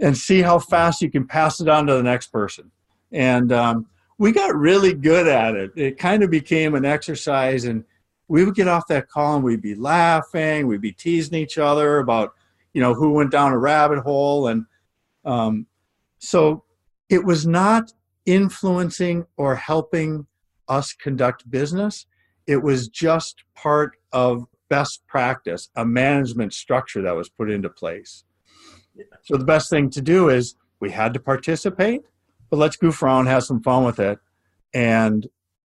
and see how fast you can pass it on to the next person. And um, we got really good at it. It kind of became an exercise, and we would get off that call and we'd be laughing, we'd be teasing each other about, you know, who went down a rabbit hole. And um, so it was not influencing or helping us conduct business. It was just part of best practice, a management structure that was put into place. So the best thing to do is, we had to participate, but let's goof around, have some fun with it, and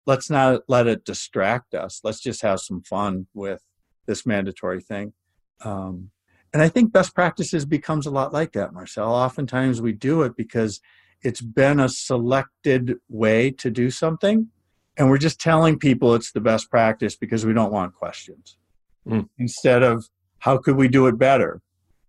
let's not let it distract us. Let's just have some fun with this mandatory thing. Um, and I think best practices becomes a lot like that, Marcel. Oftentimes we do it because it's been a selected way to do something, and we're just telling people it's the best practice because we don't want questions. Mm. Instead of, how could we do it better?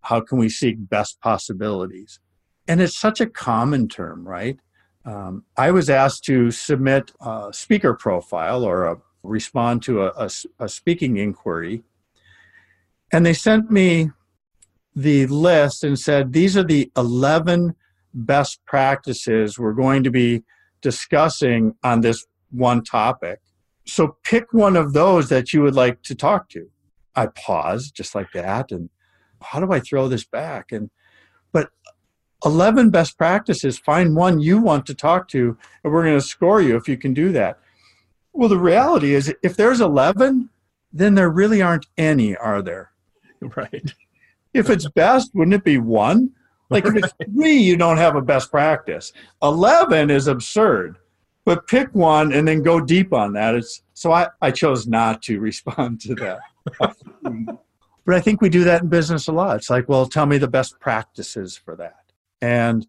How can we seek best possibilities? And it's such a common term, right? Um, I was asked to submit a speaker profile or a, respond to a, a, a speaking inquiry. And they sent me the list and said, these are the eleven best practices we're going to be discussing on this one topic. So pick one of those that you would like to talk to. I paused just like that, and how do I throw this back? And but eleven best practices, find one you want to talk to, and we're going to score you if you can do that. Well, the reality is, if there's eleven, then there really aren't any, are there? Right. If it's best, wouldn't it be one? Like, if it's three, you don't have a best practice. eleven is absurd. But pick one and then go deep on that. It's, so I, I chose not to respond to that. But I think we do that in business a lot. It's like, well, tell me the best practices for that. And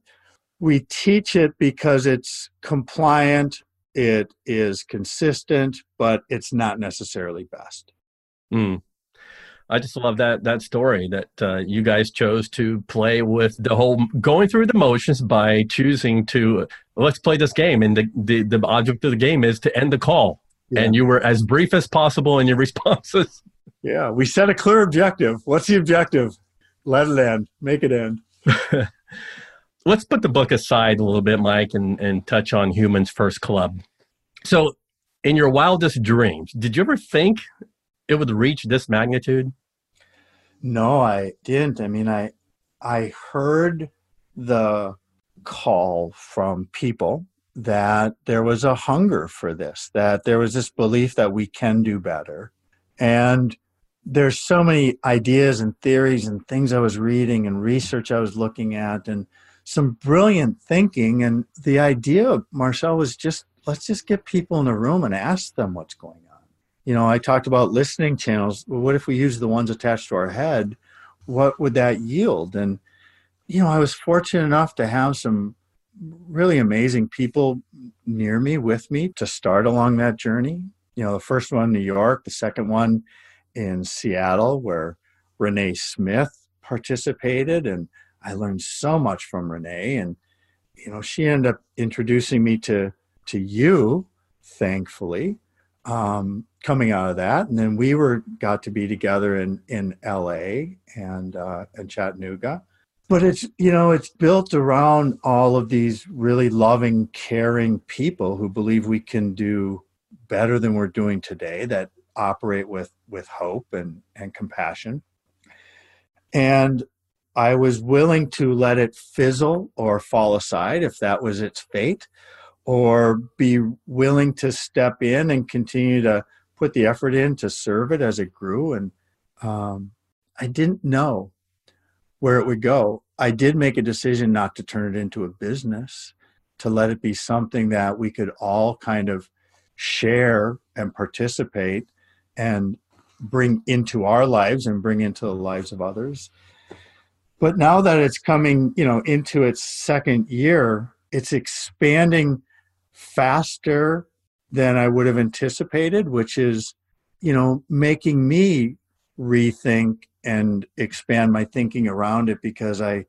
we teach it because it's compliant, it is consistent, but it's not necessarily best. Mm. I just love that that story that uh, you guys chose to play with the whole going through the motions by choosing to, let's play this game. And the, the, the object of the game is to end the call. Yeah. And you were as brief as possible in your responses. Yeah, we set a clear objective. What's the objective? Let it end. Make it end. Let's put the book aside a little bit, Mike, and, and touch on Humans First Club. So in your wildest dreams, did you ever think it would reach this magnitude? No, I didn't. I mean, I I heard the call from people that there was a hunger for this, that there was this belief that we can do better. And there's so many ideas and theories and things I was reading and research I was looking at and some brilliant thinking. And the idea, Marcel, was just, let's just get people in a room and ask them what's going on. You know, I talked about listening channels. Well, what if we use the ones attached to our head? What would that yield? And, you know, I was fortunate enough to have some really amazing people near me, with me, to start along that journey. you know, the first one, New York, the second one in Seattle, where Renee Smith participated. And I learned so much from Renee. And, you know, she ended up introducing me to, to you, thankfully, um, coming out of that. And then we were got to be together in, in L A and, uh, and Chattanooga. But it's, you know, it's built around all of these really loving, caring people who believe we can do better than we're doing today, that operate with, with hope and, and compassion. And I was willing to let it fizzle or fall aside if that was its fate, or be willing to step in and continue to put the effort in to serve it as it grew. And um, I didn't know where it would go. I did make a decision not to turn it into a business, to let it be something that we could all kind of share and participate and bring into our lives and bring into the lives of others. But now that it's coming, you know, into its second year, it's expanding faster than I would have anticipated, which is, you know, making me rethink and expand my thinking around it, because I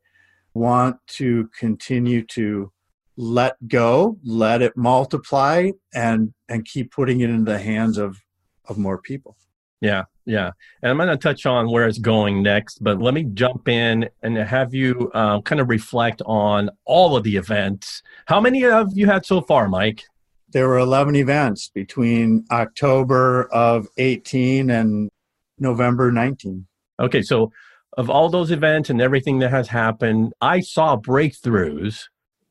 want to continue to let go, let it multiply, and and keep putting it into the hands of, of more people. Yeah, yeah. And I'm going to touch on where it's going next, but let me jump in and have you uh, kind of reflect on all of the events. How many have you had so far, Mike? There were eleven events between October of eighteen and November nineteen. Okay, so of all those events and everything that has happened, I saw breakthroughs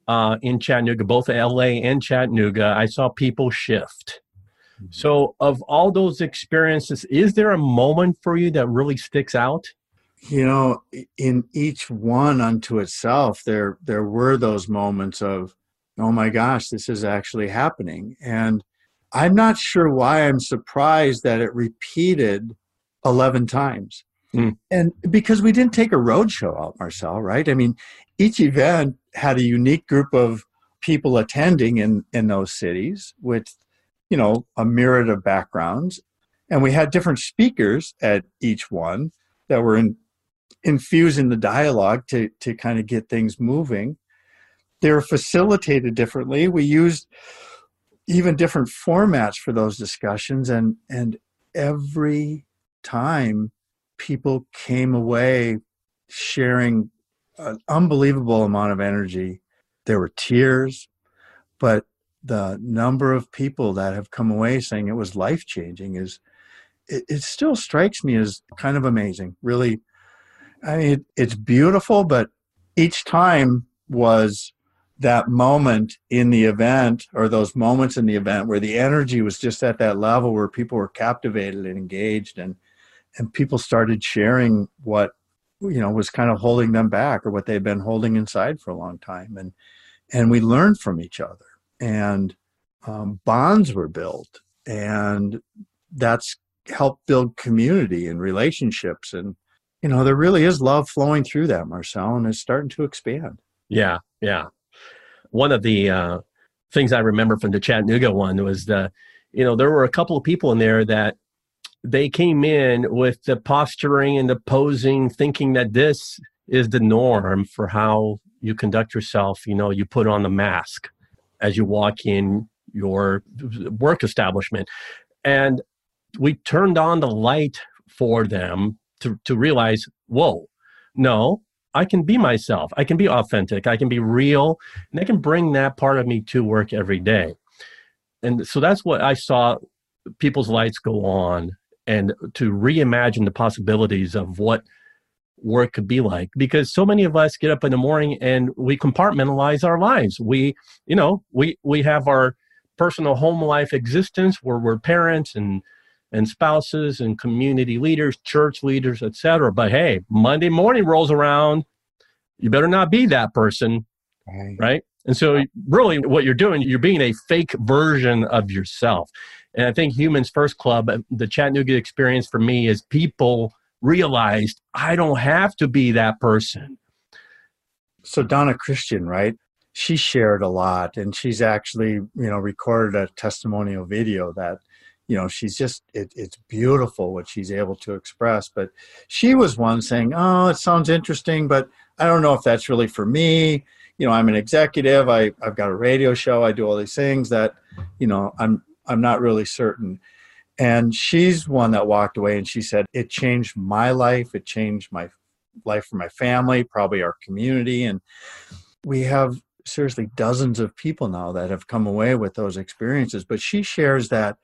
uh, in Chattanooga, both L A and Chattanooga. I saw people shift. Mm-hmm. So of all those experiences, is there a moment for you that really sticks out? You know, in each one unto itself, there there were those moments of, oh my gosh, this is actually happening. And I'm not sure why I'm surprised that it repeated eleven times. Mm. And because we didn't take a roadshow out, Marcel, right? I mean, each event had a unique group of people attending in, in those cities with, you know, a myriad of backgrounds. And we had different speakers at each one that were in, infused in the dialogue to, to kind of get things moving. They were facilitated differently. We used even different formats for those discussions. And, and every time, people came away sharing an unbelievable amount of energy. There were tears, but the number of people that have come away saying it was life-changing is, it, it still strikes me as kind of amazing. Really, I mean, it, it's beautiful, but each time was that moment in the event, or those moments in the event where the energy was just at that level where people were captivated and engaged, and And people started sharing what, you know, was kind of holding them back, or what they've been holding inside for a long time. And and we learned from each other, and um, bonds were built, and that's helped build community and relationships. And, you know, there really is love flowing through that, Marcel, and it's starting to expand. Yeah, yeah. One of the uh, things I remember from the Chattanooga one was the, you know, there were a couple of people in there that they came in with the posturing and the posing, thinking that this is the norm for how you conduct yourself. You know, you put on the mask as you walk in your work establishment. And we turned on the light for them to, to realize, whoa, no, I can be myself. I can be authentic. I can be real. And I can bring that part of me to work every day. And so that's what I saw, people's lights go on, and to reimagine the possibilities of what work could be like. Because so many of us get up in the morning and we compartmentalize our lives. We, you know, we we have our personal home life existence where we're parents and and spouses and community leaders, church leaders, et cetera. But hey, Monday morning rolls around, you better not be that person, right? right? And so really what you're doing, you're being a fake version of yourself. And I think Humans First Club, the Chattanooga experience for me, is people realized I don't have to be that person. So Donna Christian, right? She shared a lot, and she's actually, you know, recorded a testimonial video that, you know, she's just, it, it's beautiful what she's able to express. But she was one saying, oh, it sounds interesting, but I don't know if that's really for me. You know, I'm an executive. I, I've got a radio show. I do all these things that, you know, I'm, I'm not really certain. And she's one that walked away and she said, it changed my life. It changed my life for my family, probably our community. And we have seriously dozens of people now that have come away with those experiences. But she shares that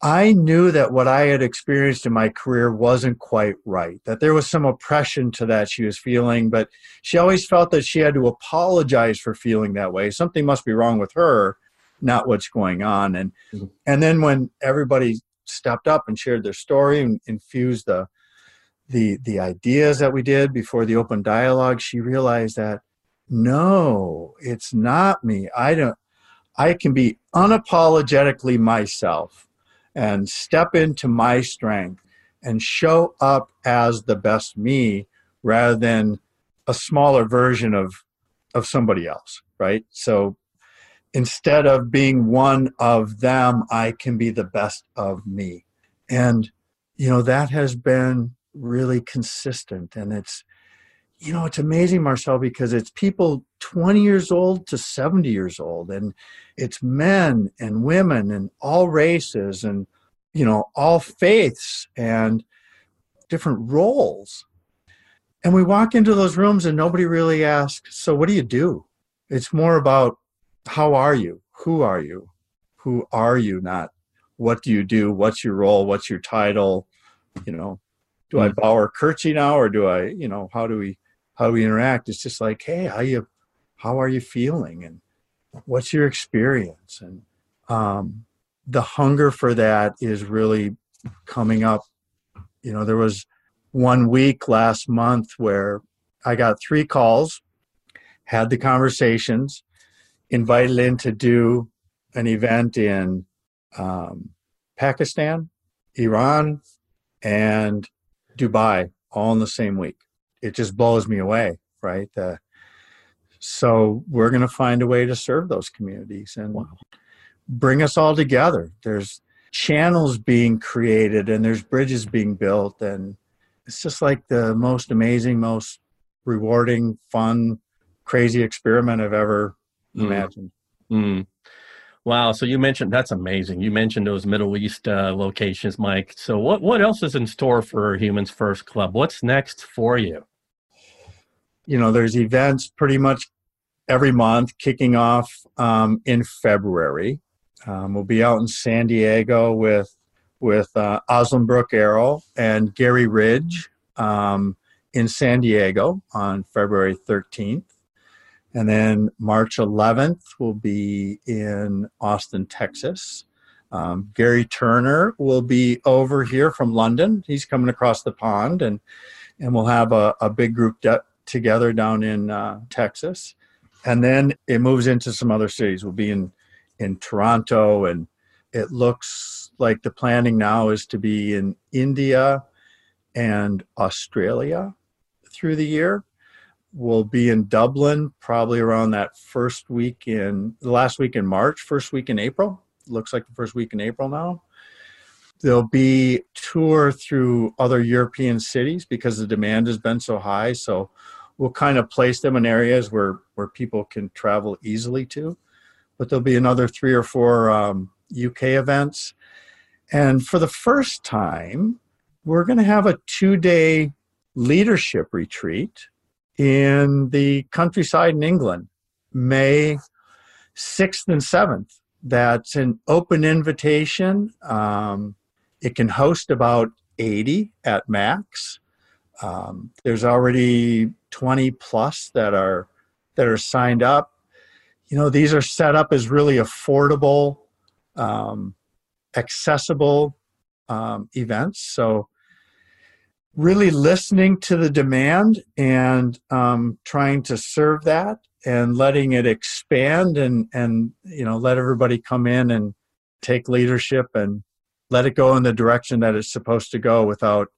I knew that what I had experienced in my career wasn't quite right, that there was some oppression to that she was feeling, but she always felt that she had to apologize for feeling that way. Something must be wrong with her, not what's going on. And mm-hmm. and then when everybody stepped up and shared their story and infused the, the, the ideas that we did before the open dialogue, she realized that, no, it's not me. I don't, I can be unapologetically myself and step into my strength and show up as the best me rather than a smaller version of, of somebody else, right? So instead of being one of them, I can be the best of me. And, you know, that has been really consistent. And it's, you know, it's amazing, Marcel, because it's people twenty years old to seventy years old, and it's men and women and all races and, you know, all faiths and different roles. And we walk into those rooms and nobody really asks, so what do you do? It's more about how are you? Who are you? Who are you not? What do you do? What's your role? What's your title? You know, do I bow or curtsy now? Or do I, you know, how do we, how do we interact? It's just like, hey, how you, how are you feeling? And what's your experience? And um, the hunger for that is really coming up. You know, there was one week last month where I got three calls, had the conversations, invited in to do an event in um, Pakistan, Iran, and Dubai, all in the same week. It just blows me away, right? Uh, so we're going to find a way to serve those communities and wow. bring us all together. There's channels being created and there's bridges being built. And it's just like the most amazing, most rewarding, fun, crazy experiment I've ever mm. imagined. Mm. Wow. So you mentioned, that's amazing. You mentioned those Middle East uh, locations, Mike. So what, what else is in store for Humans First Club? What's next for you? You know, there's events pretty much every month, kicking off um, in February. Um, we'll be out in San Diego with with uh, Oslenbrook Arrow and Gary Ridge um, in San Diego on February thirteenth. And then March eleventh will be in Austin, Texas. Um, Gary Turner will be over here from London. He's coming across the pond, and and we'll have a, a big group de- together down in uh, Texas. And then it moves into some other cities. We'll be in, in Toronto, and it looks like the planning now is to be in India and Australia through the year. We'll be in Dublin probably around that first week in, the last week in March, first week in April. Looks like the first week in April now. There'll be a tour through other European cities because the demand has been so high. So we'll kind of place them in areas where, where people can travel easily to. But there'll be another three or four um, U K events. And for the first time, we're going to have a two-day leadership retreat in the countryside in England, May sixth and seventh. That's an open invitation. Um, it can host about eighty at max. Um, there's already twenty plus that are that are signed up. You know, these are set up as really affordable, um, accessible um, events. So really listening to the demand and um, trying to serve that and letting it expand and, and, you know, let everybody come in and take leadership and let it go in the direction that it's supposed to go without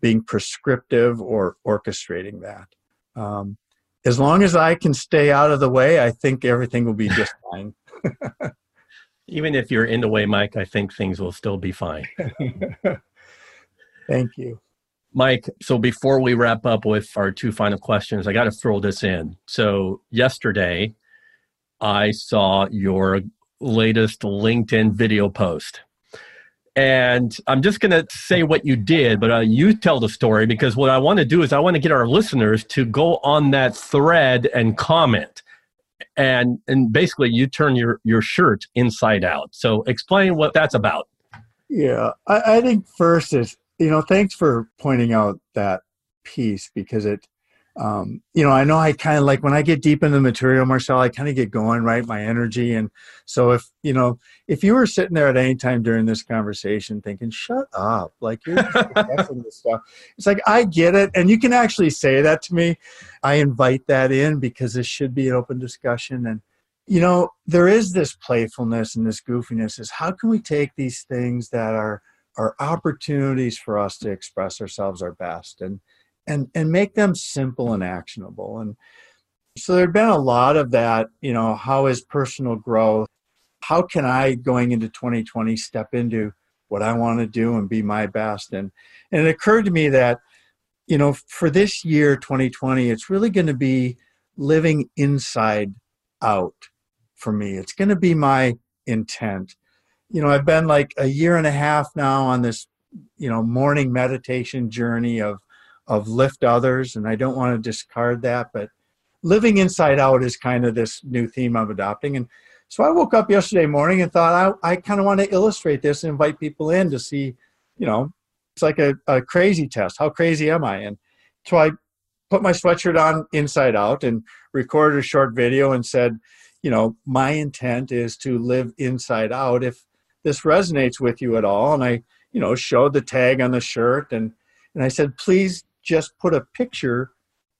being prescriptive or orchestrating that. Um, as long as I can stay out of the way, I think everything will be just fine. Even if you're in the way, Mike, I think things will still be fine. Thank you. Mike, so before we wrap up with our two final questions, I got to throw this in. So yesterday, I saw your latest LinkedIn video post. And I'm just going to say what you did, but uh, you tell the story, because what I want to do is I want to get our listeners to go on that thread and comment. And and basically, you turn your, your shirt inside out. So explain what that's about. Yeah, I, I think first is, you know, thanks for pointing out that piece, because it, um, you know, I know I kind of like when I get deep in the material, Marcel, I kind of get going, right? My energy. And so if, you know, if you were sitting there at any time during this conversation thinking, shut up, like you're discussing this stuff, it's like, I get it. And you can actually say that to me. I invite that in, because this should be an open discussion. And, you know, there is this playfulness and this goofiness is how can we take these things that are are opportunities for us to express ourselves our best and and and make them simple and actionable. And so there have been a lot of that, you know, how is personal growth? How can I, going into twenty twenty, step into what I want to do and be my best? And and it occurred to me that, you know, for this year, twenty twenty, it's really going to be living inside out for me. It's going to be my intent. You know, I've been like a year and a half now on this, you know, morning meditation journey of, of lift others. And I don't want to discard that, but living inside out is kind of this new theme I'm adopting. And so I woke up yesterday morning and thought, I, I kind of want to illustrate this and invite people in to see, you know, it's like a, a crazy test. How crazy am I? And so I put my sweatshirt on inside out and recorded a short video and said, you know, my intent is to live inside out. If this resonates with you at all. And I, you know, showed the tag on the shirt and, and I said, please just put a picture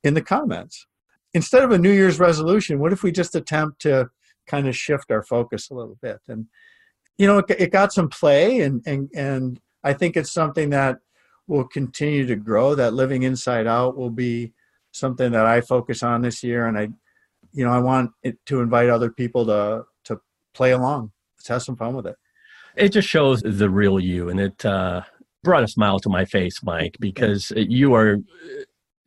in the comments. Instead of a New Year's resolution, what if we just attempt to kind of shift our focus a little bit? And, you know, it, it got some play and, and, and I think it's something that will continue to grow. That living inside out will be something that I focus on this year. And I, you know, I want it to invite other people to, to play along. Let's have some fun with it. It just shows the real you, and it uh, brought a smile to my face, Mike, because you are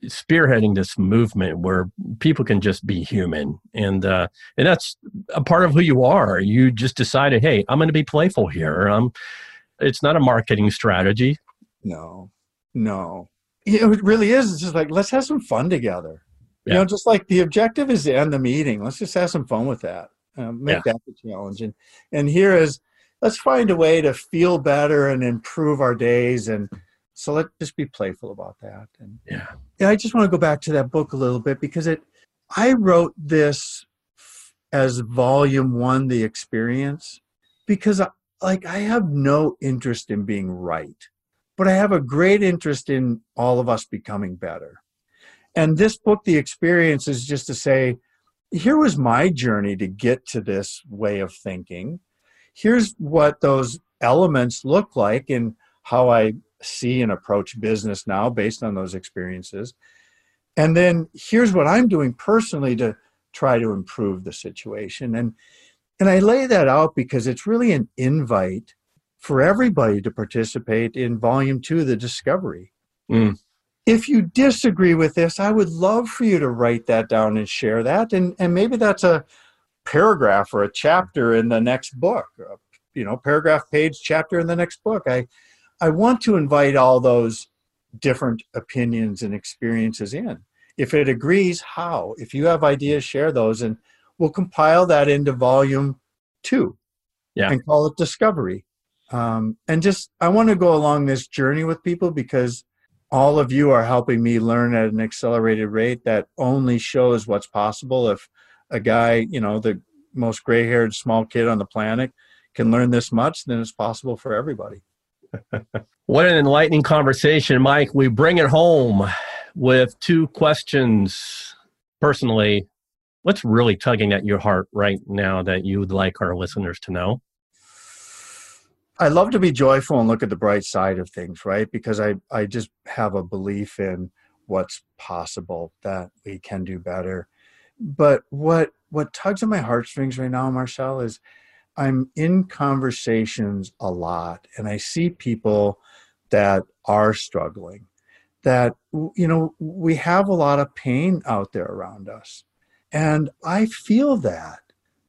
spearheading this movement where people can just be human, and uh, and that's a part of who you are. You just decided, hey, I'm going to be playful here. Um, it's not a marketing strategy. No, no. It really is. It's just like, let's have some fun together. Yeah. You know, just like the objective is to end the meeting. Let's just have some fun with that. Uh, make yeah. that the challenge. And, and here is... let's find a way to feel better and improve our days. And so let's just be playful about that. And yeah, I just want to go back to that book a little bit, because it, I wrote this as volume one, the experience, because I, like I have no interest in being right, but I have a great interest in all of us becoming better. And this book, the experience, is just to say, here was my journey to get to this way of thinking. Here's what those elements look like in how I see and approach business now based on those experiences. And then here's what I'm doing personally to try to improve the situation. And, and I lay that out because it's really an invite for everybody to participate in volume two, the discovery. Mm. If you disagree with this, I would love for you to write that down and share that. And, and maybe that's a paragraph or a chapter in the next book, you know, paragraph, page, chapter in the next book. I, I want to invite all those different opinions and experiences in. If it agrees, how? If you have ideas, share those, and we'll compile that into volume two, yeah, and call it discovery. Um, and just, I want to go along this journey with people, because all of you are helping me learn at an accelerated rate that only shows what's possible if a guy, you know, the most gray-haired small kid on the planet can learn this much, then it's possible for everybody. What an enlightening conversation, Mike. We bring it home with two questions. Personally, what's really tugging at your heart right now that you would like our listeners to know? I love to be joyful and look at the bright side of things, right? Because I, I just have a belief in what's possible, that we can do better. But what what tugs at my heartstrings right now, Marcel, is I'm in conversations a lot, and I see people that are struggling, that, you know, we have a lot of pain out there around us. And I feel that.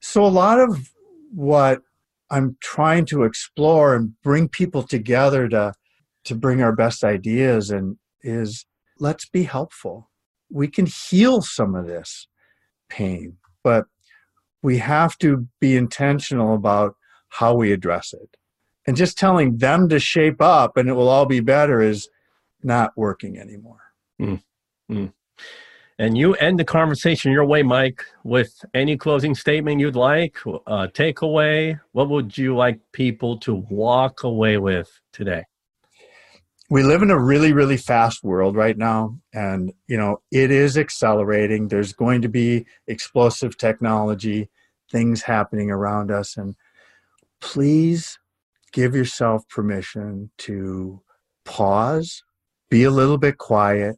So a lot of what I'm trying to explore and bring people together to, to bring our best ideas and is, let's be helpful. We can heal some of this pain, but we have to be intentional about how we address it. And just telling them to shape up and it will all be better is not working anymore. Mm. Mm. And you end the conversation your way, Mike, with any closing statement you'd like, uh, takeaway. What would you like people to walk away with today? We live in a really, really fast world right now. And, you know, it is accelerating. There's going to be explosive technology, things happening around us. And please give yourself permission to pause, be a little bit quiet,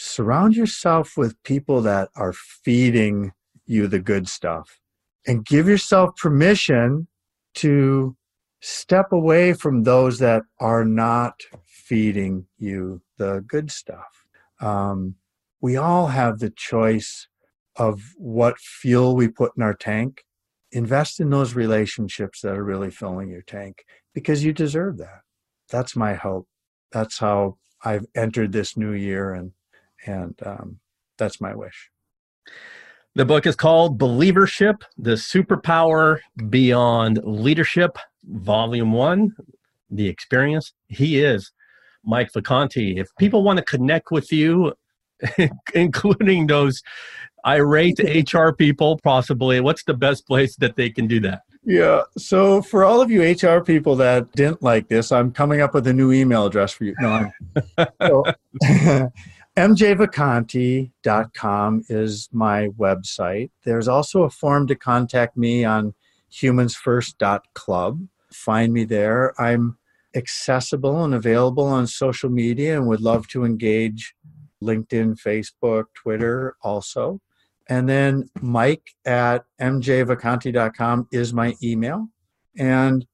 surround yourself with people that are feeding you the good stuff, and give yourself permission to step away from those that are not feeding you the good stuff. Um, we all have the choice of what fuel we put in our tank. Invest in those relationships that are really filling your tank, because you deserve that. That's my hope. That's how I've entered this new year, and and um, that's my wish. The book is called Believership, The Superpower Beyond Leadership, Volume one, The Experience. He is Mike Vacanti. If people want to connect with you, including those irate H R people possibly, what's the best place that they can do that? Yeah. So for all of you H R people that didn't like this, I'm coming up with a new email address for you. No, so, M J Vacanti dot com is my website. There's also a form to contact me on humans first dot club. Find me there. I'm accessible and available on social media, and would love to engage LinkedIn, Facebook, Twitter also. And then Mike at M J Vacanti dot com is my email. And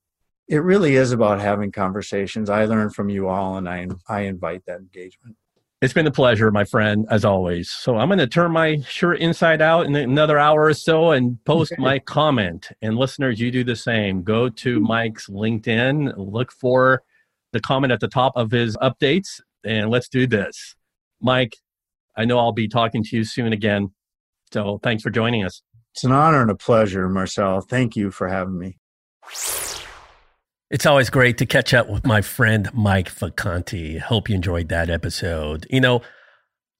it really is about having conversations. I learn from you all, and I, I invite that engagement. It's been a pleasure, my friend, as always. So I'm going to turn my shirt inside out in another hour or so and post my comment. And listeners, you do the same. Go to Mike's LinkedIn, look for the comment at the top of his updates, and let's do this. Mike, I know I'll be talking to you soon again. So thanks for joining us. It's an honor and a pleasure, Marcel. Thank you for having me. It's always great to catch up with my friend, Mike Vacanti. Hope you enjoyed that episode. You know,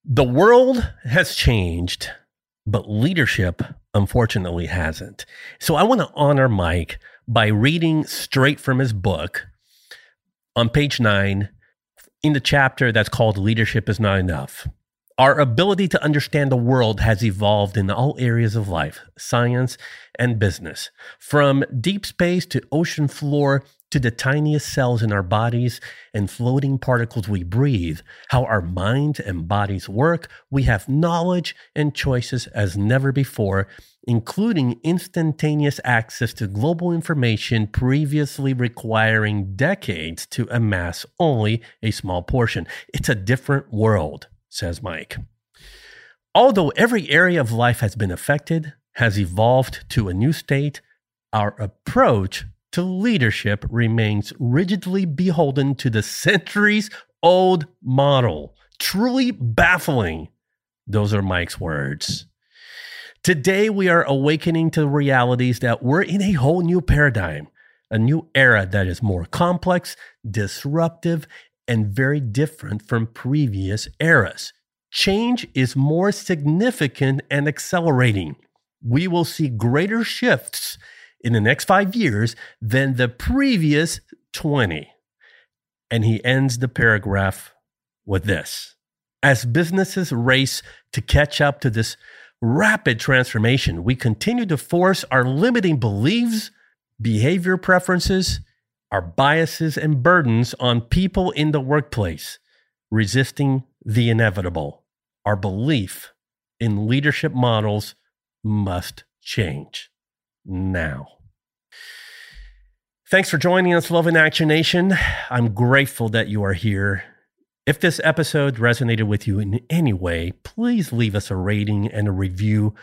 the world has changed, but leadership, unfortunately, hasn't. So I want to honor Mike by reading straight from his book on page nine in the chapter that's called Leadership is Not Enough. Our ability to understand the world has evolved in all areas of life, science, and business. From deep space to ocean floor to the tiniest cells in our bodies and floating particles we breathe, how our minds and bodies work, we have knowledge and choices as never before, including instantaneous access to global information previously requiring decades to amass only a small portion. It's a different world, says Mike. Although every area of life has been affected, has evolved to a new state, our approach to leadership remains rigidly beholden to the centuries-old model. Truly baffling. Those are Mike's words. Today, we are awakening to realities that we're in a whole new paradigm, a new era that is more complex, disruptive, and very different from previous eras. Change is more significant and accelerating. We will see greater shifts in the next five years than the previous twenty. And he ends the paragraph with this. As businesses race to catch up to this rapid transformation, we continue to force our limiting beliefs, behavior preferences, our biases and burdens on people in the workplace, resisting the inevitable. Our belief in leadership models must change now. Thanks for joining us, Love in Action Nation. I'm grateful that you are here. If this episode resonated with you in any way, please leave us a rating and a review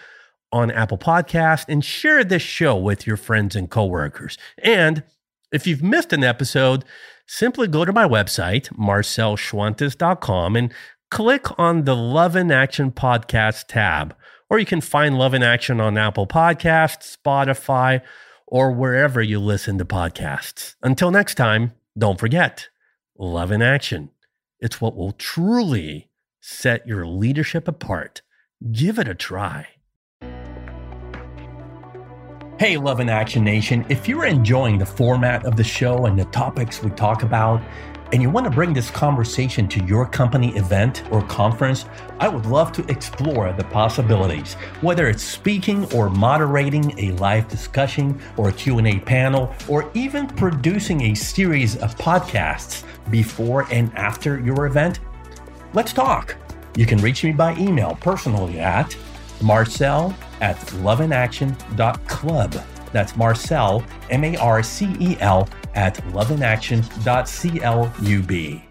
on Apple Podcasts and share this show with your friends and coworkers. And if you've missed an episode, simply go to my website, Marcel Schwantes dot com, and click on the Love in Action Podcast tab. Or you can find Love in Action on Apple Podcasts, Spotify, or wherever you listen to podcasts. Until next time, don't forget, love in action. It's what will truly set your leadership apart. Give it a try. Hey, Love in Action Nation. If you're enjoying the format of the show and the topics we talk about, and you want to bring this conversation to your company event or conference, I would love to explore the possibilities. Whether it's speaking or moderating a live discussion or a Q and A panel, or even producing a series of podcasts before and after your event, let's talk. You can reach me by email personally at Marcel at love in action dot club. That's Marcel, M A R C E L, at love in action dot club.